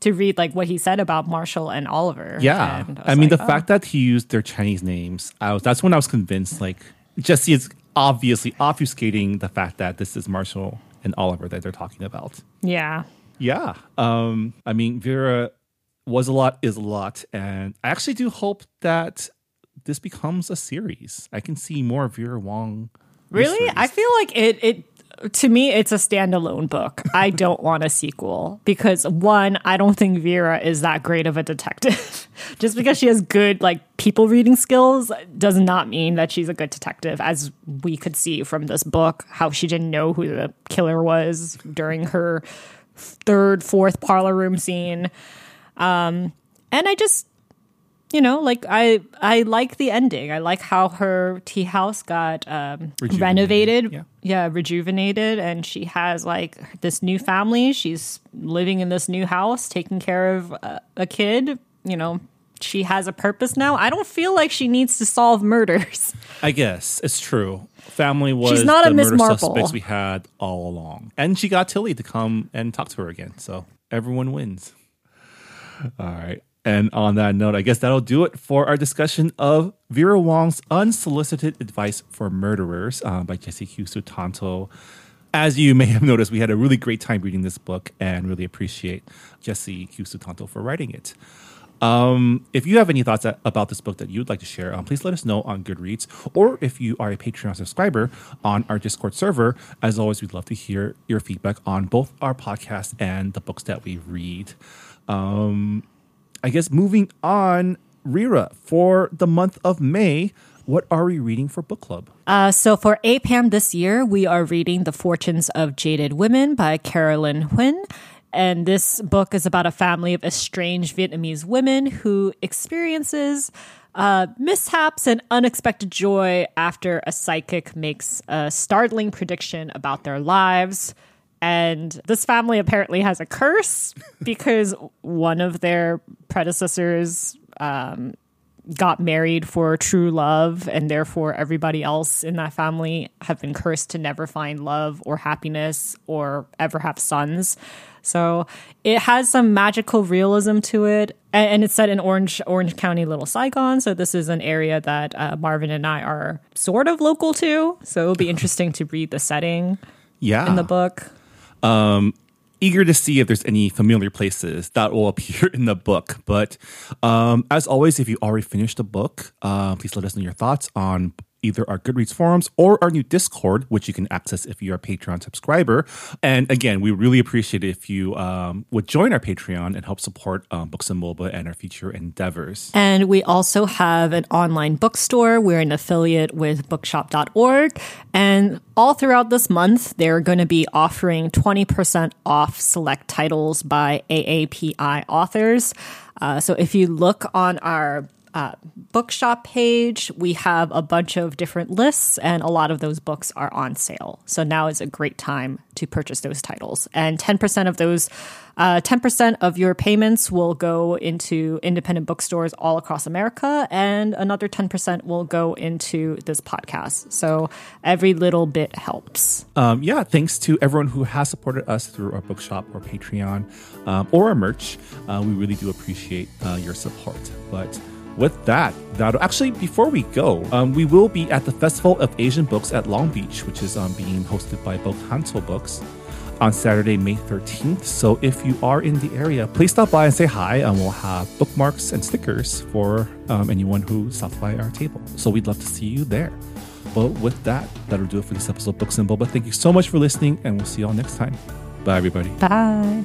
read like what he said about Marshall and Oliver. Yeah. And I mean, the fact that he used their Chinese names, that's when I was convinced, like, Jesse is obviously obfuscating the fact that this is Marshall and Oliver that they're talking about. Yeah. Yeah. I mean, Vera was a lot, is a lot. And I actually do hope that this becomes a series. I can see more Vera Wong. Really? Mysteries. I feel like it to me, it's a standalone book. I don't want a sequel because, one, I don't think Vera is that great of a detective. Just because she has good, people reading skills does not mean that she's a good detective, as we could see from this book, how she didn't know who the killer was during her fourth parlor room scene. And I just, I like the ending. I like how her tea house got renovated. Yeah, rejuvenated. And she has this new family. She's living in this new house, taking care of a kid. She has a purpose now. I don't feel like she needs to solve murders. I guess it's true. Family was She's not the a Miss Marple. Suspects we had all along. And she got Tilly to come and talk to her again. So everyone wins. All right. And on that note, I guess that'll do it for our discussion of Vera Wong's Unsolicited Advice for Murderers by Jesse Q. Sutanta. As you may have noticed, we had a really great time reading this book and really appreciate Jesse Q. Sutanta for writing it. If you have any thoughts about this book that you'd like to share, please let us know on Goodreads, or if you are a Patreon subscriber, on our Discord server. As always, we'd love to hear your feedback on both our podcast and the books that we read. I guess moving on, Reera, for the month of May, what are we reading for Book Club? So for APAM this year, we are reading The Fortunes of Jaded Women by Carolyn Huynh. And this book is about a family of estranged Vietnamese women who experiences mishaps and unexpected joy after a psychic makes a startling prediction about their lives. And this family apparently has a curse because one of their predecessors got married for true love, and therefore everybody else in that family have been cursed to never find love or happiness or ever have sons. So it has some magical realism to it, and it's set in Orange County, Little Saigon. So this is an area that Marvin and I are sort of local to. So it'll be interesting to read the setting in the book. Eager to see if there's any familiar places that will appear in the book. But as always, if you already finished the book, please let us know your thoughts on either our Goodreads forums or our new Discord, which you can access if you're a Patreon subscriber. And again, we really appreciate it if you would join our Patreon and help support Books and Boba and our future endeavors. And we also have an online bookstore. We're an affiliate with bookshop.org. And all throughout this month, they're going to be offering 20% off select titles by AAPI authors. So if you look on our bookshop page, we have a bunch of different lists, and a lot of those books are on sale. So now is a great time to purchase those titles. And 10% of those, 10% of your payments will go into independent bookstores all across America, and another 10% will go into this podcast. So every little bit helps. Thanks to everyone who has supported us through our bookshop or Patreon or our merch. We really do appreciate your support. But with that, before we go, we will be at the Festival of Asian Books at Long Beach, which is being hosted by Book Hanzo Books on Saturday, May 13th. So if you are in the area, please stop by and say hi, and we'll have bookmarks and stickers for anyone who stops by our table. So we'd love to see you there. But with that, that'll do it for this episode of Books and Boba. Thank you so much for listening, and we'll see you all next time. Bye, everybody. Bye.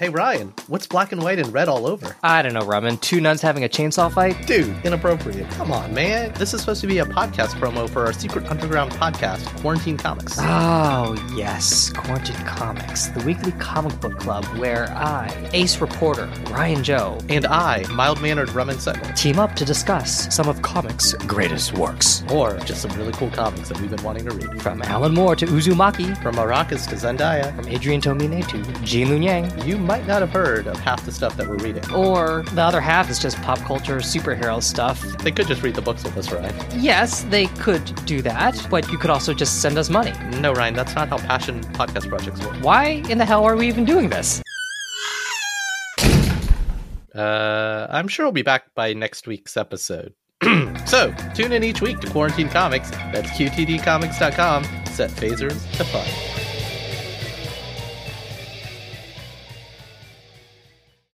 Hey, Ryan, what's black and white and red all over? I don't know, Ramen. Two nuns having a chainsaw fight? Dude, inappropriate. Come on, man. This is supposed to be a podcast promo for our secret underground podcast, Quarantine Comics. Oh, yes. Quarantine Comics, the weekly comic book club where I, ace reporter Ryan Joe, and I, mild-mannered Ramen Settle, team up to discuss some of comics' greatest works. Or just some really cool comics that we've been wanting to read. From Alan Moore to Uzumaki. From Arrakis to Zendaya. From Adrian Tomine to Jean Lun Yang. You might not have heard of half the stuff that we're reading. Or the other half is just pop culture, superhero stuff. They could just read the books with us, Ryan. Yes, they could do that, but you could also just send us money. No, Ryan, that's not how passion podcast projects work. Why in the hell are we even doing this? I'm sure we'll be back by next week's episode. So, tune in each week to Quarantine Comics. That's qtdcomics.com. Set phasers to fun.